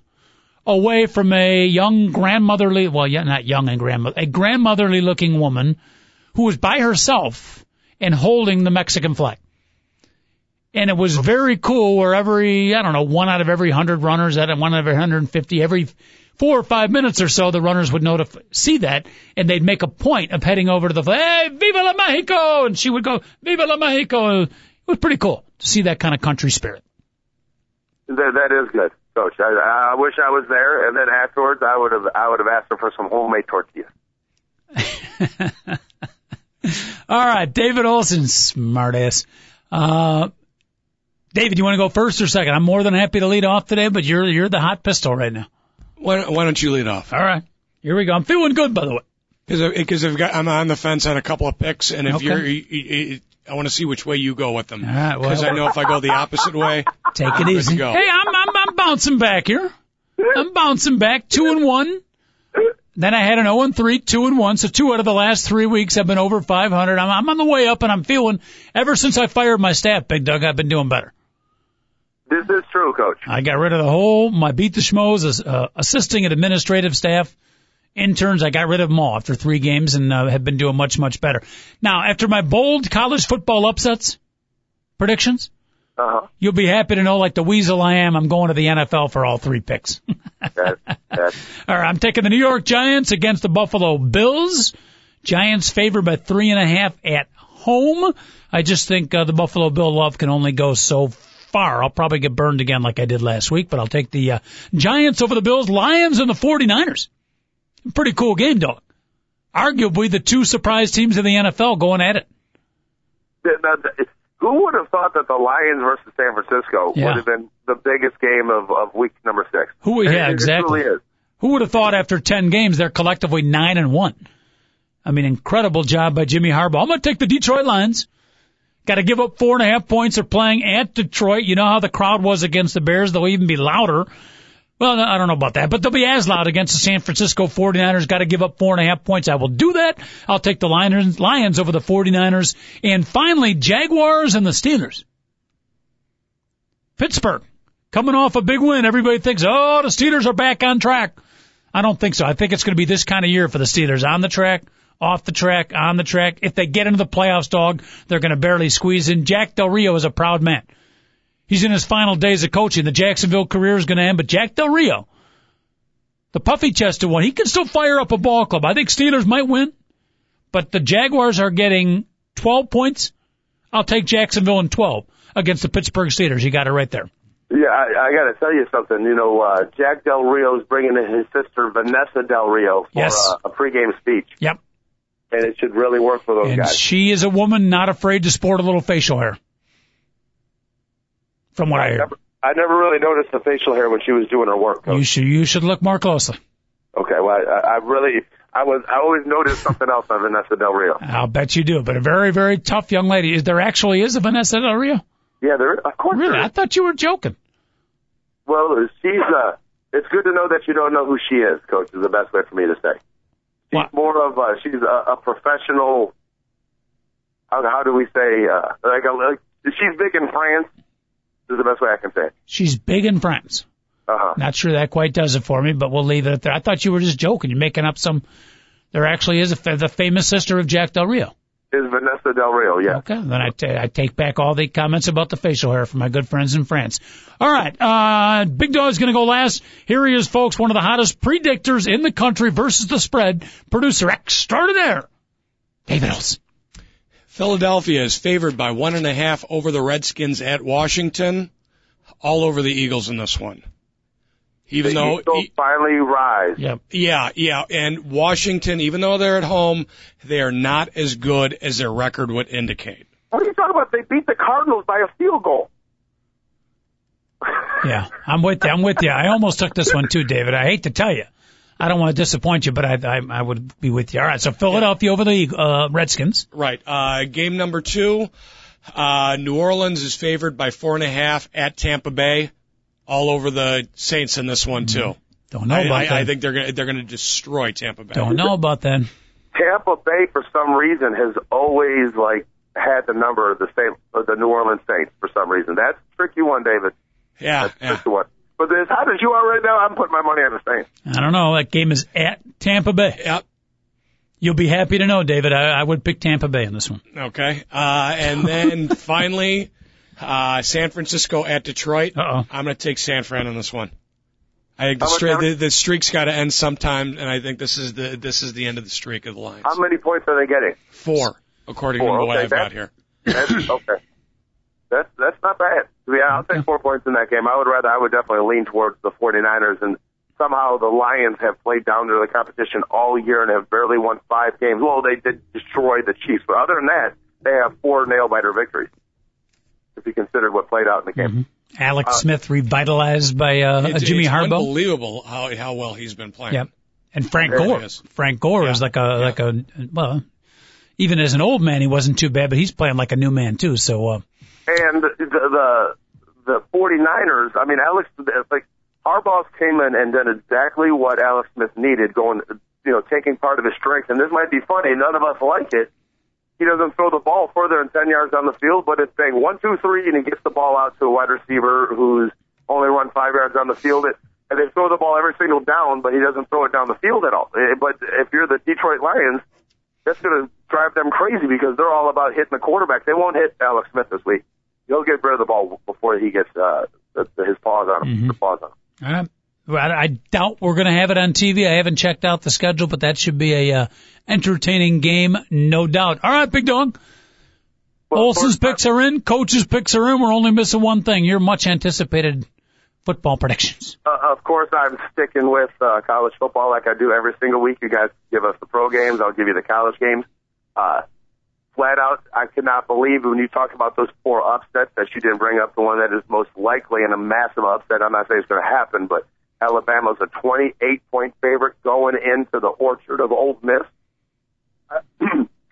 away from a young grandmotherly, well, yeah, not young and grandmother, a grandmotherly-looking woman who was by herself and holding the Mexican flag. And it was very cool where every, 1 out of every 100 runners, 1 out of every 150, every 4 or 5 minutes or so, the runners would know to see that, and they'd make a point of heading over to the flag, hey, Viva la Mexico! And she would go, Viva la Mexico! It was pretty cool to see that kind of country spirit. That is good, Coach. I wish I was there, and then afterwards I would have asked her for some homemade tortillas. All right, David Olson, smartass. David, you want to go first or second? I'm more than happy to lead off today, but you're the hot pistol right now. Why don't you lead off? All right, here we go. I'm feeling good, by the way, because I'm on the fence on a couple of picks, and if okay. I want to see which way you go with them. All right, because I know if I go the opposite way, take it easy. Go. Hey, I'm bouncing back here. I'm bouncing back 2-1. Then I had an 0-3, 2-1, so 2 out of the last 3 weeks I've been over 500. I'm on the way up, and I'm feeling, ever since I fired my staff, Bigg Dogg, I've been doing better. This is true, Coach. I got rid of my Beat the Schmoes, assisting and administrative staff, interns. I got rid of them all after 3 games and have been doing much, much better. Now, after my bold college football upsets, predictions, you'll be happy to know, like the weasel I am, I'm going to the NFL for all 3 picks. All right, I'm taking the New York Giants against the Buffalo Bills. Giants favored by 3.5 at home. I just think the Buffalo Bill love can only go so far. I'll probably get burned again like I did last week, but I'll take the Giants over the Bills, Lions, and the 49ers. Pretty cool game, Dog. Arguably the 2 surprise teams in the NFL going at it. Who would have thought that the Lions versus San Francisco would have been the biggest game of week number 6? Exactly. Really, who would have thought after 10 games they're collectively 9-1? I mean, incredible job by Jimmy Harbaugh. I'm going to take the Detroit Lions. Got to give up 4.5 points. They're playing at Detroit. You know how the crowd was against the Bears. They'll even be louder. Well, I don't know about that, but they'll be as loud against the San Francisco 49ers. Got to give up 4.5 points. I will do that. I'll take the Lions over the 49ers. And finally, Jaguars and the Steelers. Pittsburgh, coming off a big win. Everybody thinks, oh, the Steelers are back on track. I don't think so. I think it's going to be this kind of year for the Steelers. On the track, off the track, on the track. If they get into the playoffs, Dog, they're going to barely squeeze in. Jack Del Rio is a proud man. He's in his final days of coaching. The Jacksonville career is going to end, but Jack Del Rio, the puffy-chested one, he can still fire up a ball club. I think Steelers might win, but the Jaguars are getting 12 points. I'll take Jacksonville in 12 against the Pittsburgh Steelers. You got it right there. Yeah, I got to tell you something. Jack Del Rio is bringing in his sister, Vanessa Del Rio, for a pregame speech. Yep. And it should really work for those guys. And she is a woman not afraid to sport a little facial hair. From what I hear. I never really noticed the facial hair when she was doing her work, Coach. You should look more closely. Okay, well, I always noticed something else on Vanessa Del Rio. I'll bet you do, but a very, very tough young lady. There actually is a Vanessa Del Rio? Yeah, there is. Of course. Really? I thought you were joking. Well, she's, it's good to know that you don't know who she is, Coach, is the best way for me to say. She's more of a, she's a professional, how do we say, she's big in France. This is the best way I can say it. She's big in France. Not sure that quite does it for me, but we'll leave it at that. I thought you were just joking. You're making up some. There actually is the famous sister of Jack Del Rio. Is Vanessa Del Rio, yeah. Okay, then I take back all the comments about the facial hair from my good friends in France. All right, Bigg Dogg's going to go last. Here he is, folks, one of the hottest predictors in the country versus the spread. Producer extraordinaire, David Olson. Philadelphia is favored by 1.5 over the Redskins at Washington. All over the Eagles in this one. Even though Eagles finally rise. Yep. Yeah. And Washington, even though they're at home, they are not as good as their record would indicate. What are you talking about? They beat the Cardinals by a field goal. Yeah, I'm with you. I almost took this one too, David. I hate to tell you. I don't want to disappoint you, but I would be with you. All right, so Philadelphia over the Redskins. Right. Game number 2. New Orleans is favored by 4.5 at Tampa Bay. All over the Saints in this one too. Don't know about that. I think they're gonna destroy Tampa Bay. Don't know about that. Tampa Bay for some reason has always had the number of the New Orleans Saints for some reason. That's a tricky one, David. Yeah. That's a tricky one. But as hot as you are right now, I'm putting my money on the Saints. I don't know. That game is at Tampa Bay. Yep. You'll be happy to know, David. I would pick Tampa Bay in this one. Okay. And then finally, San Francisco at Detroit. Uh-oh. I'm going to take San Fran on this one. I think the streak's got to end sometime, and I think this is the end of the streak of the Lions. How many points are they getting? 4, according to what I've got here. Okay. That's not bad. Yeah, I'll take 4 points in that game. I would definitely lean towards the 49ers, and somehow the Lions have played down to the competition all year and have barely won 5 games. Well, they did destroy the Chiefs, but other than that, they have 4 nail-biter victories, if you consider what played out in the game. Mm-hmm. Alex Smith revitalized by Jimmy Harbaugh. It's unbelievable how well he's been playing. Yep. And Frank Gore. Frank Gore is well, even as an old man, he wasn't too bad, but he's playing like a new man too, so... And the 49ers, I mean, Harbaugh came in and did exactly what Alex Smith needed, taking part of his strength. And this might be funny. None of us like it. He doesn't throw the ball further than 10 yards down the field, but it's saying 1, 2, 3, and he gets the ball out to a wide receiver who's only run 5 yards down the field. And they throw the ball every single down, but he doesn't throw it down the field at all. But if you're the Detroit Lions, that's going to drive them crazy because they're all about hitting the quarterback. They won't hit Alex Smith this week. He'll get rid of the ball before he gets his paws on him. Mm-hmm. I doubt we're going to have it on TV. I haven't checked out the schedule, but that should be a entertaining game, no doubt. All right, Bigg Dogg. Olson's picks are in. Coach's picks are in. We're only missing one thing. Your much-anticipated football predictions. Of course, I'm sticking with college football like I do every single week. You guys give us the pro games. I'll give you the college games. Flat out, I cannot believe when you talk about those 4 upsets that you didn't bring up the one that is most likely and a massive upset. I'm not saying it's going to happen, but Alabama's a 28-point favorite going into the orchard of Ole Miss.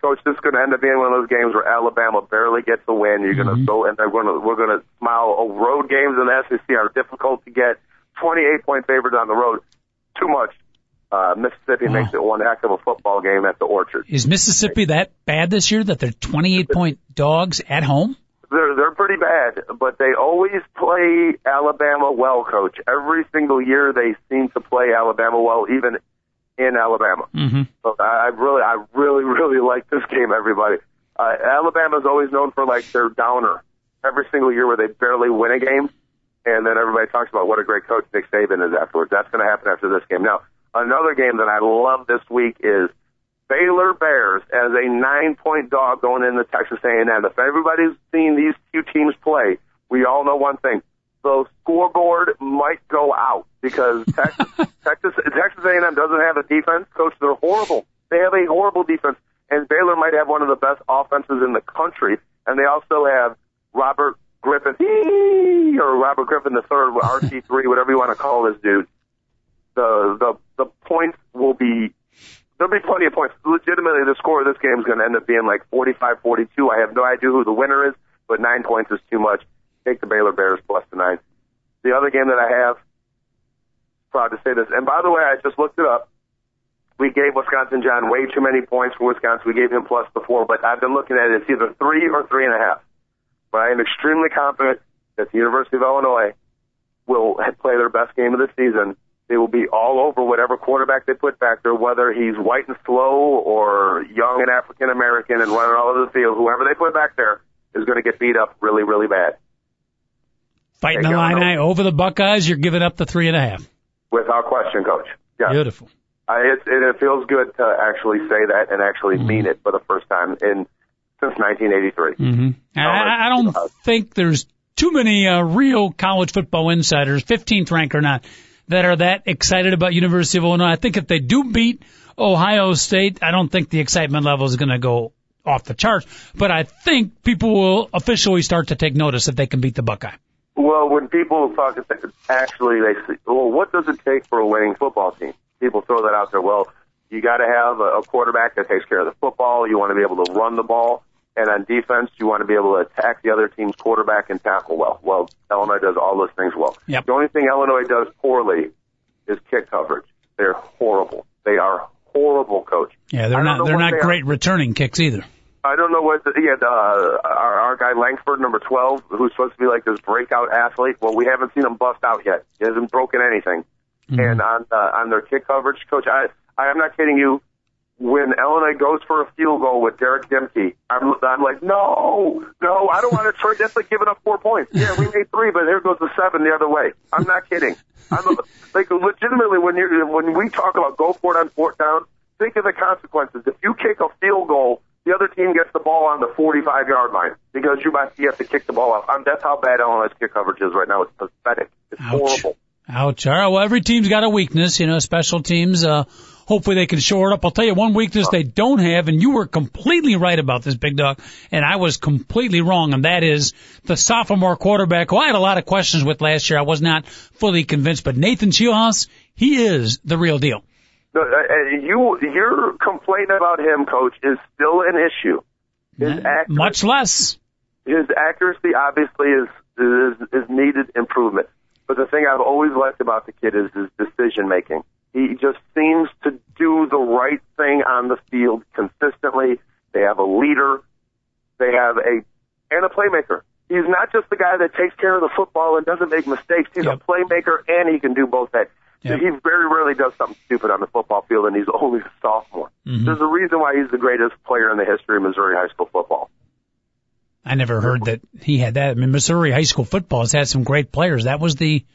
Coach, this is going to end up being one of those games where Alabama barely gets a win. You're going to go, and we're going to smile. Oh, road games in the SEC are difficult to get. 28-point favorites on the road, too much. Mississippi makes it one heck of a football game at the Orchard. Is Mississippi that bad this year that they're 28-point dogs at home? They're pretty bad, but they always play Alabama well, Coach. Every single year they seem to play Alabama well, even in Alabama. Mm-hmm. So I really like this game, everybody. Alabama's always known for their downer. Every single year where they barely win a game, and then everybody talks about what a great coach Nick Saban is afterwards. That's going to happen after this game. Now, another game that I love this week is Baylor Bears as a 9-point dog going into Texas A&M. If everybody's seen these two teams play, we all know one thing. The scoreboard might go out because Texas A&M doesn't have a defense. Coach, they're horrible. They have a horrible defense. And Baylor might have one of the best offenses in the country. And they also have Robert Griffin III, RG3, whatever you want to call this dude. The points will be, there'll be plenty of points. Legitimately, the score of this game is going to end up being 45-42. I have no idea who the winner is, but 9 points is too much. Take the Baylor Bears plus the 9. The other game that I have, proud to say this, and by the way, I just looked it up. We gave Wisconsin John way too many points for Wisconsin. We gave him plus the 4, but I've been looking at it. It's either 3 or 3.5. But I am extremely confident that the University of Illinois will play their best game of the season. They will be all over whatever quarterback they put back there, whether he's white and slow or young and African-American and running all over the field. Whoever they put back there is going to get beat up really, really bad. Fighting Illini over the Buckeyes, you're giving up the 3.5. Without question, Coach. Yeah. Beautiful. It feels good to actually say that and actually mean it for the first time. And since 1983. Mm-hmm. I don't think there's too many real college football insiders, 15th rank or not, that are that excited about University of Illinois. I think if they do beat Ohio State, I don't think the excitement level is going to go off the charts. But I think people will officially start to take notice if they can beat the Buckeye. Well, when people talk, actually, they say, well, what does it take for a winning football team? People throw that out there. Well, you got to have a quarterback that takes care of the football. You want to be able to run the ball. And on defense, you want to be able to attack the other team's quarterback and tackle well. Well, Illinois does all those things well. Yep. The only thing Illinois does poorly is kick coverage. They're horrible. They are horrible, Coach. Yeah, they're not great returning kicks either. I don't know what our guy Langford, number 12, who's supposed to be like this breakout athlete. Well, we haven't seen him bust out yet. He hasn't broken anything. Mm-hmm. And on their kick coverage, Coach, I am not kidding you. When Illinois goes for a field goal with Derek Demke, I'm like, no, I don't want to trade. That's like giving up 4 points. Yeah, we made three, but here goes the seven the other way. I'm not kidding. Like legitimately, when we talk about go for it on fourth down, think of the consequences. If you kick a field goal, the other team gets the ball on the 45-yard line because you have to kick the ball off. That's how bad Illinois kick coverage is right now. It's pathetic. It's horrible. Ouch. All right. Well, every team's got a weakness, special teams. Hopefully they can shore it up. I'll tell you one weakness they don't have, and you were completely right about this, Bigg Dogg, and I was completely wrong, and that is the sophomore quarterback, who I had a lot of questions with last year. I was not fully convinced, but Nathan Shieldhouse, he is the real deal. Your complaint about him, Coach, is still an issue. Much less. His accuracy, obviously, is needed improvement. But the thing I've always liked about the kid is his decision-making. He just seems to do the right thing on the field consistently. They have a leader. They have a playmaker. He's not just the guy that takes care of the football and doesn't make mistakes. He's a playmaker, and he can do both that. Yep. He very rarely does something stupid on the football field, and he's only a sophomore. Mm-hmm. There's a reason why he's the greatest player in the history of Missouri high school football. I never heard that he had that. I mean, Missouri high school football has had some great players. That was the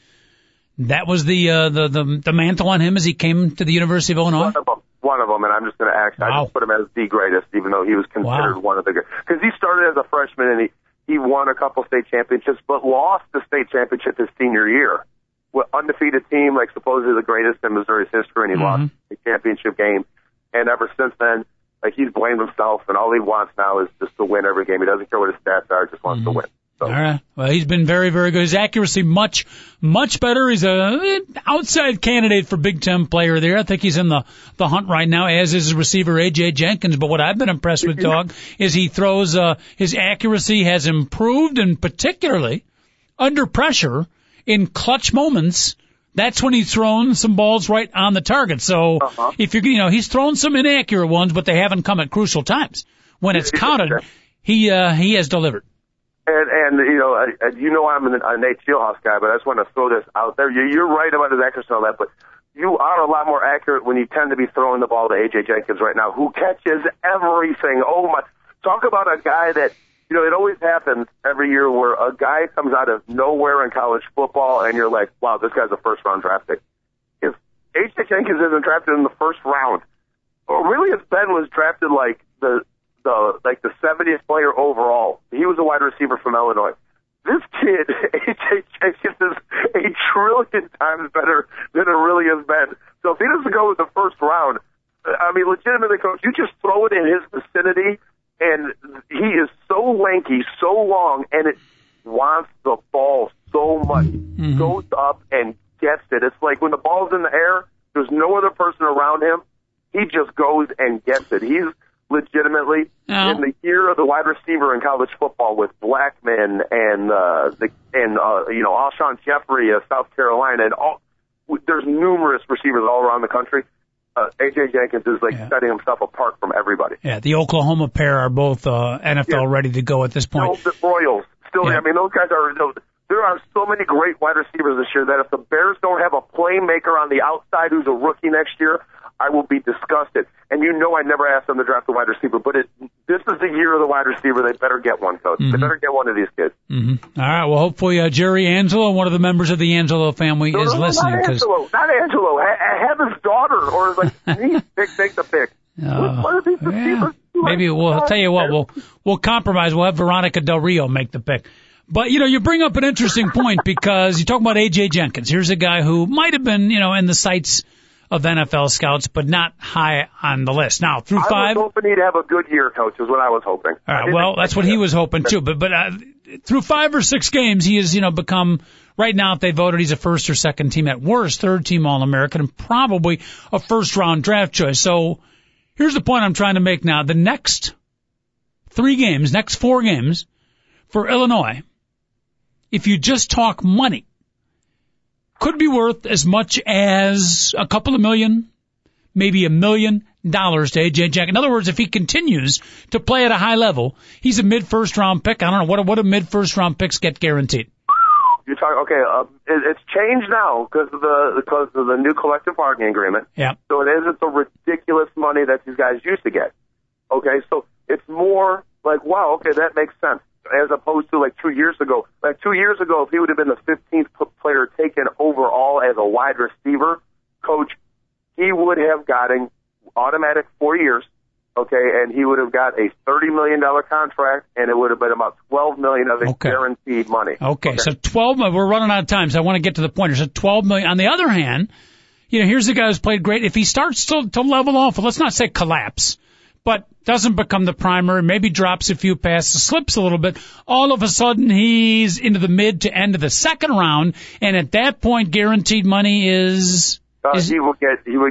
mantle on him as he came to the University of Illinois? One of them, and I'm just going to act. Wow. I just put him as the greatest, even though he was considered one of the greatest. Because he started as a freshman, and he won a couple state championships, but lost the state championship his senior year. With undefeated team, like supposedly the greatest in Missouri's history, and he lost the championship game. And ever since then, like he's blamed himself, and all he wants now is just to win every game. He doesn't care what his stats are, just wants to win. So. All right. Well, he's been very, very good. His accuracy much, much better. He's an outside candidate for Big Ten player there. I think he's in the hunt right now, as is his receiver, AJ Jenkins. But what I've been impressed with, Dog, is he throws, his accuracy has improved, and particularly under pressure in clutch moments, that's when he's thrown some balls right on the target. So if he's thrown some inaccurate ones, but they haven't come at crucial times. When it's counted, he has delivered. And I'm a Nate Shieldhouse guy, but I just want to throw this out there. You're right about his accuracy and all that, but you are a lot more accurate when you tend to be throwing the ball to A.J. Jenkins right now, who catches everything. Oh, my. Talk about a guy that, it always happens every year where a guy comes out of nowhere in college football, and you're like, wow, this guy's a first-round draft pick. If A.J. Jenkins isn't drafted in the first round, or really if Ben was drafted like the 70th player overall. He was a wide receiver from Illinois. This kid, AJ Jenkins, is 1 trillion times better than it really has been. So if he doesn't go with the first round, I mean, legitimately, Coach, you just throw it in his vicinity, and he is so lanky, so long, and it wants the ball so much. Mm-hmm. Goes up and gets it. It's like when the ball's in the air, there's no other person around him. He just goes and gets it. He's legitimately in the year of the wide receiver in college football with Blackman and Alshon Jeffrey of South Carolina, and there's numerous receivers all around the country. AJ Jenkins is setting himself apart from everybody. Yeah, the Oklahoma pair are both NFL ready to go at this point. The Royals still. I mean, those guys are. There are so many great wide receivers this year that if the Bears don't have a playmaker on the outside who's a rookie next year, I will be disgusted. And I never asked them to draft the wide receiver, but this is the year of the wide receiver. They better get one, Coach. Mm-hmm. They better get one of these kids. Mm-hmm. All right. Well, hopefully Jerry Angelo, one of the members of the Angelo family, is listening. Not Angelo. Have his daughter or his niece. Take the pick. What are these receivers? Maybe we'll tell you what, we'll compromise. We'll have Veronica Del Rio make the pick. But, you know, you bring up an interesting point because you talk about AJ Jenkins. Here's a guy who might have been, you know, in the sights of NFL scouts, but not high on the list. Now, through five. I was hoping he'd have a good year, Coach, is what I was hoping. All right, well, that's what he was hoping, too. But through 5 or 6 games, he has, you know, become, right now, if they voted, he's a first or second team at worst, third team All-American, and probably a first-round draft choice. So here's the point I'm trying to make now. The next 3 games, next 4 games for Illinois, if you just talk money, could be worth as much as a couple of million, maybe $1 million to A.J. Jenkins. In other words, if he continues to play at a high level, he's a mid-first-round pick. I don't know. What do mid-first-round picks get guaranteed? You're talking, okay, it's changed now because of the new collective bargaining agreement. Yeah. So it isn't the ridiculous money that these guys used to get. Okay, so it's more like, wow, okay, that makes sense. As opposed to like 2 years ago. Like 2 years ago, if he would have been the 15th player taken overall as a wide receiver, Coach, he would have gotten automatic 4 years, okay, and he would have got a $30 million contract, and it would have been about $12 million of his guaranteed money. Okay, so 12, we're running out of time, so I want to get to the pointer. So $12 million. On the other hand, you know, here's the guy who's played great. If he starts to level off, let's not say collapse, but doesn't become the primary, maybe drops a few passes, slips a little bit, all of a sudden he's into the mid to end of the second round, and at that point guaranteed money is he would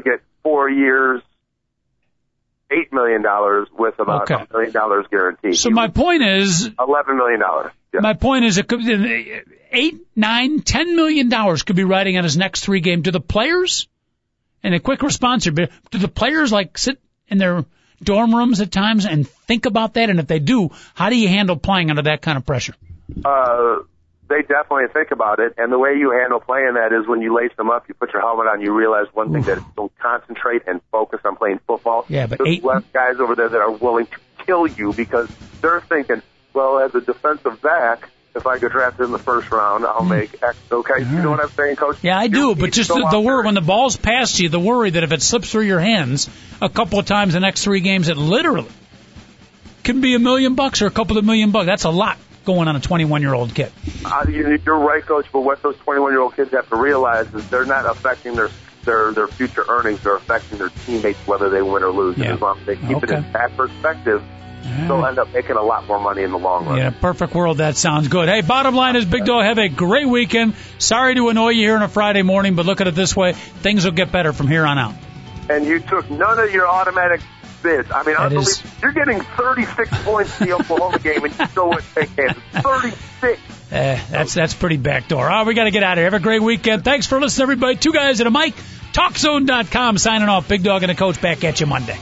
get 4 years, $8 million with about $1 million guaranteed. So my point is $11 million. Yeah. My point is it could be $8, $9, $10 million could be riding on his next 3 games. Do the players, and a quick response here, but do the players like sit in their dorm rooms at times and think about that? And if they do, how do you handle playing under that kind of pressure? They definitely think about it, and the way you handle playing that is when you lace them up, you put your helmet on, you realize one thing, that is don't concentrate and focus on playing football. Yeah, but there's less guys over there that are willing to kill you because they're thinking, well, as a defensive back, if I get drafted in the first round, I'll make X. Okay, right. You know what I'm saying, Coach? Yeah, I do, but just the worry when the ball's past you, the worry that if it slips through your hands a couple of times the next 3 games, it literally can be $1 million or a couple of $1 million. That's a lot going on a 21-year-old kid. You're right, Coach, but what those 21-year-old kids have to realize is they're not affecting their future earnings. They're affecting their teammates, whether they win or lose. Yeah. As long as they keep it in that perspective, they'll end up making a lot more money in the long run. Yeah, perfect world. That sounds good. Hey, bottom line is, Bigg Dogg, have a great weekend. Sorry to annoy you here on a Friday morning, but look at it this way. Things will get better from here on out. And you took none of your automatic bids. I mean, you're getting 36 points in the Oklahoma game, and you still wouldn't take Kansas. 36. That's pretty backdoor. All right, we got to get out of here. Have a great weekend. Thanks for listening, everybody. 2 Guys and a Mic. TalkZone.com signing off. Bigg Dogg and the Coach back at you Monday.